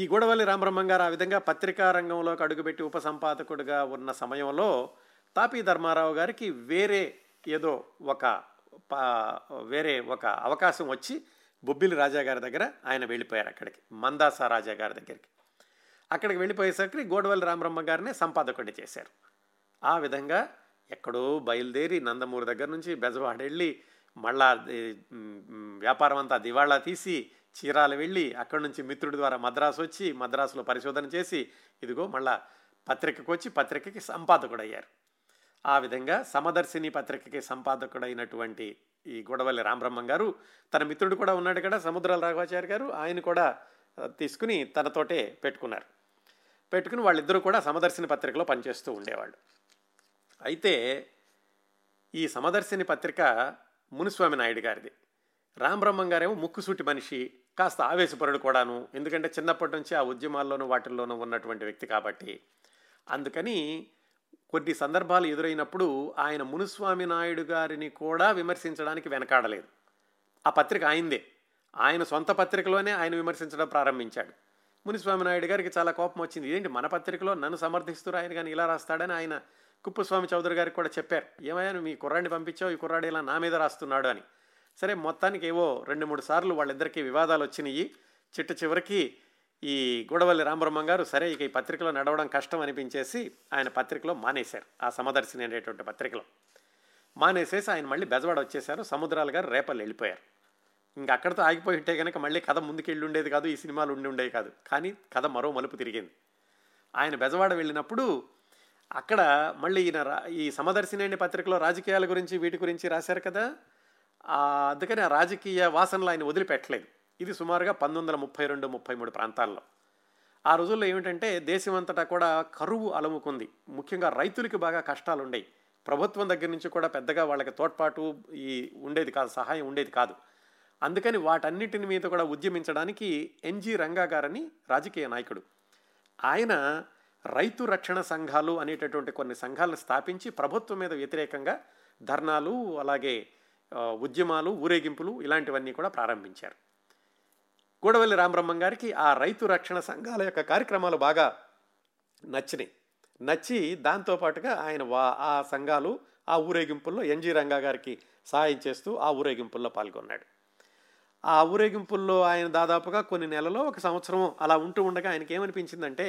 ఈ గుడవల్లి రామబ్రహ్మం గారు ఆ విధంగా పత్రికా రంగంలోకి అడుగుపెట్టి ఉపసంపాదకుడిగా ఉన్న సమయంలో తాపీ ధర్మారావు గారికి వేరే ఏదో ఒక వేరే ఒక అవకాశం వచ్చి బొబ్బిలి రాజా గారి దగ్గర ఆయన వెళ్ళిపోయారు. అక్కడికి మందాస రాజా గారి దగ్గరికి అక్కడికి వెళ్ళిపోయేసరికి గోడవల్లి రామబ్రహ్మ గారినే సంపాదకుడిని చేశారు. ఆ విధంగా ఎక్కడో బయలుదేరి నందమూరి దగ్గర నుంచి బెజవాడ వెళ్ళి మళ్ళా వ్యాపారం అంతా దివాళా తీసి చీరాలు వెళ్ళి అక్కడి నుంచి మిత్రుడి ద్వారా మద్రాసు వచ్చి మద్రాసులో పరిశోధన చేసి ఇదిగో మళ్ళా పత్రికకు వచ్చి పత్రికకి సంపాదకుడు అయ్యారు. ఆ విధంగా సమదర్శిని పత్రికకి సంపాదకుడైనటువంటి ఈ గుడవల్లి రామబ్రహ్మం గారు తన మిత్రుడు కూడా ఉన్నాడు కదా సముద్రాల రాఘవాచారి గారు, ఆయన కూడా తీసుకుని తనతోటే పెట్టుకున్నారు. పెట్టుకుని వాళ్ళిద్దరూ కూడా సమదర్శిని పత్రికలో పనిచేస్తూ ఉండేవాళ్ళు. అయితే ఈ సమదర్శిని పత్రిక మునిస్వామి నాయుడు గారిది. రామబ్రహ్మం గారేమో ముక్కుసూటి మనిషి, కాస్త ఆవేశపరుడు కూడాను, ఎందుకంటే చిన్నప్పటి నుంచి ఆ ఉద్యమాల్లోనూ వాటిల్లోనూ ఉన్నటువంటి వ్యక్తి కాబట్టి. అందుకని కొన్ని సందర్భాలు ఎదురైనప్పుడు ఆయన మునిస్వామి నాయుడు గారిని కూడా విమర్శించడానికి వెనకాడలేదు. ఆ పత్రిక ఆయనదే, ఆయన సొంత పత్రికలోనే ఆయన విమర్శించడం ప్రారంభించాడు. మునిస్వామి నాయుడు గారికి చాలా కోపం వచ్చింది, ఏంటి మన పత్రికలో నన్ను సమర్థిస్తూ ఆయన కానీ ఇలా రాస్తాడని. ఆయన కుప్పస్వామి చౌదరి గారికి కూడా చెప్పారు, ఏమయ్యాను మీ కుర్రాడిని పంపించావు, ఈ కుర్రాడు ఇలా నా మీద రాస్తున్నాడు అని. సరే మొత్తానికి ఏవో రెండు మూడు సార్లు వాళ్ళిద్దరికీ వివాదాలు వచ్చినాయి. చిట్ట చివరికి ఈ గుడవల్లి రామబ్రహ్మం గారు సరే ఇక ఈ పత్రికలో నడవడం కష్టం అనిపించేసి ఆయన పత్రికలో మానేశారు. ఆ సమదర్శిని అనేటువంటి పత్రికలో మానేసేసి ఆయన మళ్ళీ బెజవాడ వచ్చేసారు. సముద్రాల గారు రేపల్లి వెళ్ళిపోయారు. ఇంకా అక్కడితో ఆగిపోయి ఉంటే కనుక మళ్ళీ కథ ముందుకు వెళ్ళి ఉండేది కాదు, ఈ సినిమాలు ఉండి ఉండేవి కాదు. కానీ కథ మరో మలుపు తిరిగింది. ఆయన బెజవాడ వెళ్ళినప్పుడు అక్కడ మళ్ళీ ఈయన ఈ సమదర్శిని అనే పత్రికలో రాజకీయాల గురించి వీటి గురించి రాశారు కదా, అందుకని ఆ రాజకీయ వాసనలు ఆయన వదిలిపెట్టలేదు. ఇది సుమారుగా పంతొమ్మిది వందల ముప్పై రెండు ముప్పై మూడు ప్రాంతాల్లో ఆ రోజుల్లో ఏమిటంటే దేశమంతటా కూడా కరువు అలముకుంది. ముఖ్యంగా రైతులకి బాగా కష్టాలు ఉండేవి. ప్రభుత్వం దగ్గర నుంచి కూడా పెద్దగా వాళ్ళకి తోడ్పాటు ఈ ఉండేది కాదు, సహాయం ఉండేది కాదు. అందుకని వాటన్నిటిని మీద కూడా ఉద్యమించడానికి ఎన్జి రంగా గారని రాజకీయ నాయకుడు, ఆయన రైతు రక్షణ సంఘాలు అనేటటువంటి కొన్ని సంఘాలను స్థాపించి ప్రభుత్వం మీద వ్యతిరేకంగా ధర్నాలు అలాగే ఉద్యమాలు ఊరేగింపులు ఇలాంటివన్నీ కూడా ప్రారంభించారు. గూడవల్లి రామబ్రహ్మం గారికి ఆ రైతు రక్షణ సంఘాల యొక్క కార్యక్రమాలు బాగా నచ్చినాయి. నచ్చి దాంతోపాటుగా ఆయన వా ఆ సంఘాలు ఆ ఊరేగింపుల్లో ఎన్జి రంగా గారికి సహాయం చేస్తూ ఆ ఊరేగింపుల్లో పాల్గొన్నాడు. ఆ ఊరేగింపుల్లో ఆయన దాదాపుగా కొన్ని నెలలో ఒక సంవత్సరం అలా ఉంటూ ఉండగా ఆయనకి ఏమనిపించిందంటే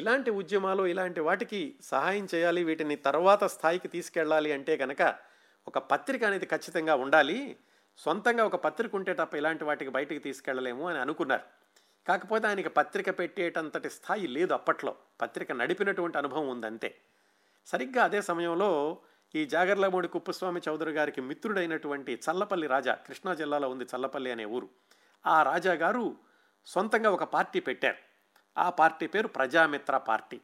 ఇలాంటి ఉద్యమాలు ఇలాంటి వాటికి సహాయం చేయాలి, వీటిని తర్వాత స్థాయికి తీసుకెళ్ళాలి అంటే కనుక ఒక పత్రిక అనేది ఖచ్చితంగా ఉండాలి, సొంతంగా ఒక పత్రిక ఉంటే తప్ప ఇలాంటి వాటికి బయటికి తీసుకెళ్ళలేము అని అనుకున్నారు. కాకపోతే ఆయనకి పత్రిక పెట్టేటంతటి స్థాయి లేదు అప్పట్లో, పత్రిక నడిపినటువంటి అనుభవం ఉందంతే. సరిగ్గా అదే సమయంలో ఈ జాగర్లమూడి కుప్పస్వామి చౌదరి గారికి మిత్రుడైనటువంటి చల్లపల్లి రాజా, కృష్ణా జిల్లాలో ఉంది చల్లపల్లి అనే ఊరు, ఆ రాజా గారు సొంతంగా ఒక పార్టీ పెట్టారు. ఆ పార్టీ పేరు ప్రజామిత్ర పార్టీ.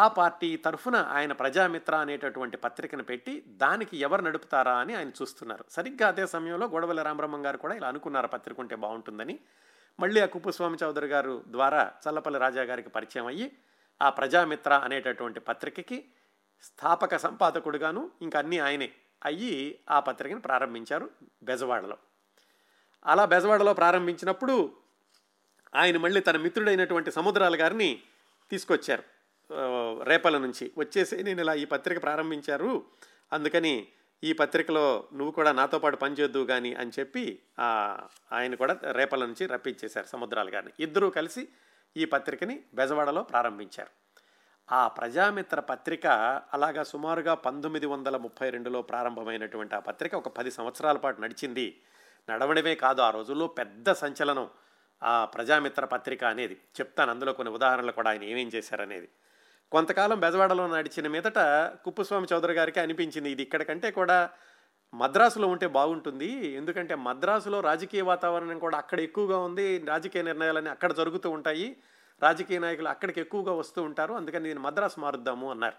ఆ పార్టీ తరఫున ఆయన ప్రజామిత్ర అనేటటువంటి పత్రికను పెట్టి దానికి ఎవరు నడుపుతారా అని ఆయన చూస్తున్నారు. సరిగ్గా అదే సమయంలో గొడవల రామబ్రహ్మం గారు కూడా ఇలా అనుకున్నారు, పత్రిక ఉంటే బాగుంటుందని. మళ్ళీ ఆ కుప్పస్వామి చౌదరి గారు ద్వారా చల్లపల్లి రాజా గారికి పరిచయం అయ్యి ఆ ప్రజామిత్ర అనేటటువంటి పత్రికకి స్థాపక సంపాదకుడుగాను ఇంకా అన్నీ ఆయనే అయ్యి ఆ పత్రికను ప్రారంభించారు బెజవాడలో. అలా బెజవాడలో ప్రారంభించినప్పుడు ఆయన మళ్ళీ తన మిత్రుడైనటువంటి సముద్రాల గారిని తీసుకొచ్చారు రేపల నుంచి. వచ్చేసి నేను ఇలా ఈ పత్రిక ప్రారంభించారు, అందుకని ఈ పత్రికలో నువ్వు కూడా నాతో పాటు పనిచేద్దు కానీ అని చెప్పి ఆయన కూడా రేపల నుంచి రప్పించేశారు సముద్రాల గారిని. ఇద్దరూ కలిసి ఈ పత్రికని బెజవాడలో ప్రారంభించారు. ఆ ప్రజామిత్ర పత్రిక అలాగా సుమారుగా పంతొమ్మిది వందల ముప్పై రెండులో ప్రారంభమైనటువంటి ఆ పత్రిక ఒక పది సంవత్సరాల పాటు నడిచింది. నడవడమే కాదు, ఆ రోజుల్లో పెద్ద సంచలనం ఆ ప్రజామిత్ర పత్రిక అనేది చెప్తాను. అందులో కొన్ని ఉదాహరణలు కూడా ఆయన ఏమేం చేశారనేది. కొంతకాలం బెజవాడలో నడిచిన మీదట కుప్పస్వామి చౌదరి గారికి అనిపించింది, ఇది ఇక్కడికంటే కూడా మద్రాసులో ఉంటే బాగుంటుంది, ఎందుకంటే మద్రాసులో రాజకీయ వాతావరణం కూడా అక్కడ ఎక్కువగా ఉంది, రాజకీయ నిర్ణయాలని అక్కడ జరుగుతూ ఉంటాయి, రాజకీయ నాయకులు అక్కడికి ఎక్కువగా వస్తూ ఉంటారు, అందుకని నేను మద్రాసు మారుద్దాము అన్నారు.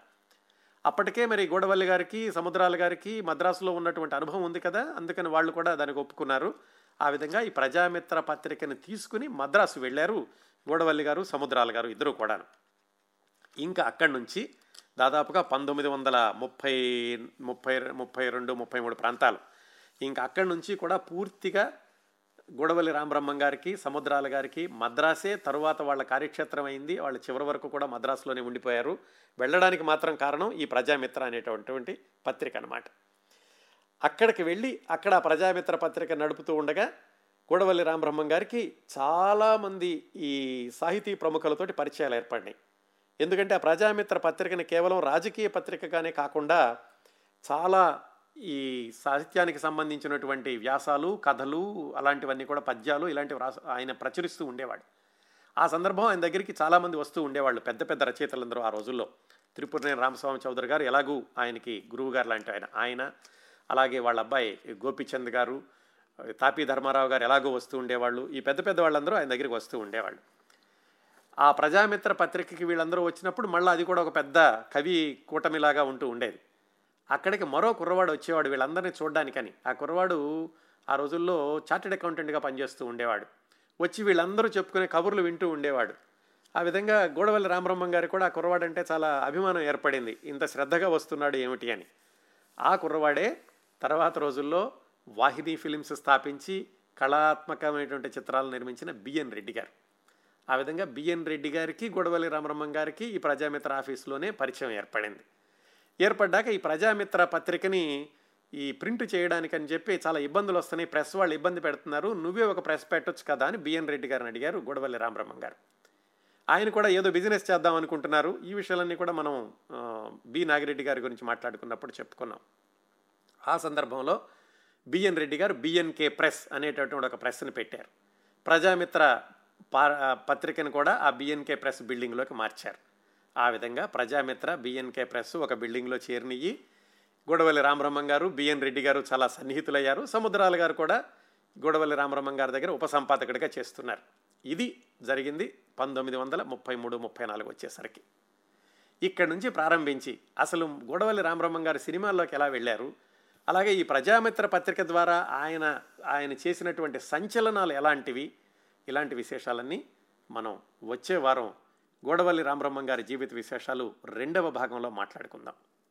అప్పటికే మరి గోడవల్లి గారికి, సముద్రాల గారికి మద్రాసులో ఉన్నటువంటి అనుభవం ఉంది కదా, అందుకని వాళ్ళు కూడా దానికి ఒప్పుకున్నారు. ఆ విధంగా ఈ ప్రజామిత్ర పత్రికను తీసుకుని మద్రాసు వెళ్ళారు గోడవల్లి గారు, సముద్రాల గారు ఇద్దరు కూడాను. ఇంకా అక్కడి నుంచి దాదాపుగా పంతొమ్మిది వందల ముప్పై ముప్పై ముప్పై రెండు ముప్పై మూడు ప్రాంతాలు ఇంకా అక్కడి నుంచి కూడా పూర్తిగా గోడవల్లి రామబ్రహ్మం గారికి, సముద్రాల గారికి మద్రాసే తరువాత వాళ్ళ కార్యక్షేత్రం అయింది. వాళ్ళు చివరి వరకు కూడా మద్రాసులోనే ఉండిపోయారు. వెళ్ళడానికి మాత్రం కారణం ఈ ప్రజామిత్ర అనేటటువంటి పత్రిక అన్నమాట. అక్కడికి వెళ్ళి అక్కడ ప్రజామిత్ర పత్రిక నడుపుతూ ఉండగా గోడవల్లి రామబ్రహ్మం గారికి చాలామంది ఈ సాహితీ ప్రముఖులతోటి పరిచయాలు ఏర్పడినాయి. ఎందుకంటే ఆ ప్రజామిత్ర పత్రికని కేవలం రాజకీయ పత్రికగానే కాకుండా చాలా ఈ సాహిత్యానికి సంబంధించినటువంటి వ్యాసాలు, కథలు, అలాంటివన్నీ కూడా పద్యాలు ఇలాంటివి రాస ఆయన ప్రచురిస్తూ ఉండేవాడు. ఆ సందర్భం ఆయన దగ్గరికి చాలామంది వస్తూ ఉండేవాళ్ళు, పెద్ద పెద్ద రచయితలందరూ ఆ రోజుల్లో. త్రిపురనేని రామస్వామి చౌదరి గారు ఎలాగూ ఆయనకి గురువు గారు లాంటి ఆయన ఆయన అలాగే వాళ్ళ అబ్బాయి గోపీచంద్ గారు, తాపీ ధర్మారావు గారు ఎలాగో వస్తూ ఉండేవాళ్ళు. ఈ పెద్ద పెద్ద వాళ్ళందరూ ఆయన దగ్గరికి వస్తూ ఉండేవాళ్ళు. ఆ ప్రజామిత్ర పత్రికకి వీళ్ళందరూ వచ్చినప్పుడు మళ్ళీ అది కూడా ఒక పెద్ద కవి కూటమిలాగా ఉంటూ ఉండేది. అక్కడికి మరో కుర్రవాడు వచ్చేవాడు వీళ్ళందరినీ చూడడానికని. ఆ కుర్రవాడు ఆ రోజుల్లో చార్టెడ్ అకౌంటెంట్గా పనిచేస్తూ ఉండేవాడు. వచ్చి వీళ్ళందరూ చెప్పుకునే కబుర్లు వింటూ ఉండేవాడు. ఆ విధంగా గోడవల్లి రామబ్రహ్మం గారు కూడా ఆ కుర్రవాడు అంటే చాలా అభిమానం ఏర్పడింది, ఇంత శ్రద్ధగా వస్తున్నాడు ఏమిటి అని. ఆ కుర్రవాడే తర్వాత రోజుల్లో వాహిని ఫిలిమ్స్ స్థాపించి కళాత్మకమైనటువంటి చిత్రాలు నిర్మించిన బిఎన్ రెడ్డి గారు. ఆ విధంగా బిఎన్ రెడ్డి గారికి, గోడవల్లి రామబ్రహ్మం గారికి ఈ ప్రజామిత్ర ఆఫీసులోనే పరిచయం ఏర్పడింది. ఏర్పడ్డాక ఈ ప్రజామిత్ర పత్రికని ఈ ప్రింట్ చేయడానికని చెప్పి చాలా ఇబ్బందులు వస్తున్నాయి, ప్రెస్ వాళ్ళు ఇబ్బంది పెడుతున్నారు, నువ్వే ఒక ప్రెస్ పెట్టొచ్చు కదా అని బిఎన్ రెడ్డి గారిని అడిగారు గోడవల్లి రామబ్రహ్మం గారు. ఆయన కూడా ఏదో బిజినెస్ చేద్దాం అనుకుంటున్నారు. ఈ విషయాలన్నీ కూడా మనం బి నాగిరెడ్డి గారి గురించి మాట్లాడుకున్నప్పుడు చెప్పుకున్నాం. ఆ సందర్భంలో బిఎన్ రెడ్డి గారు బిఎన్కే ప్రెస్ అనేటటువంటి ఒక ప్రెస్ని పెట్టారు. ప్రజామిత్ర పత్రికను కూడా ఆ బిఎన్కే ప్రెస్ బిల్డింగ్లోకి మార్చారు. ఆ విధంగా ప్రజామిత్ర, బిఎన్కే ప్రెస్ ఒక బిల్డింగ్లో చేరినయి. గోడవల్లి రామబ్రహ్మం గారు, బిఎన్ రెడ్డి గారు చాలా సన్నిహితులయ్యారు. సముద్రాల గారు కూడా గోడవల్లి రామబ్రహ్మం గారి దగ్గర ఉపసంపాదకుడిగా చేస్తున్నారు. ఇది జరిగింది పంతొమ్మిది వందల ముప్పై మూడు ముప్పై నాలుగు వచ్చేసరికి. ఇక్కడి నుంచి ప్రారంభించి అసలు గోడవల్లి రామబ్రహ్మం గారు సినిమాల్లోకి ఎలా వెళ్ళారు, అలాగే ఈ ప్రజామిత్ర పత్రిక ద్వారా ఆయన ఆయన చేసినటువంటి సంచలనాలు ఎలాంటివి, ఇలాంటి విశేషాలన్నీ మనం వచ్చే వారం గోడవల్లి రామబ్రహ్మం గారి జీవిత విశేషాలు రెండవ భాగంలో మాట్లాడుకుందాం.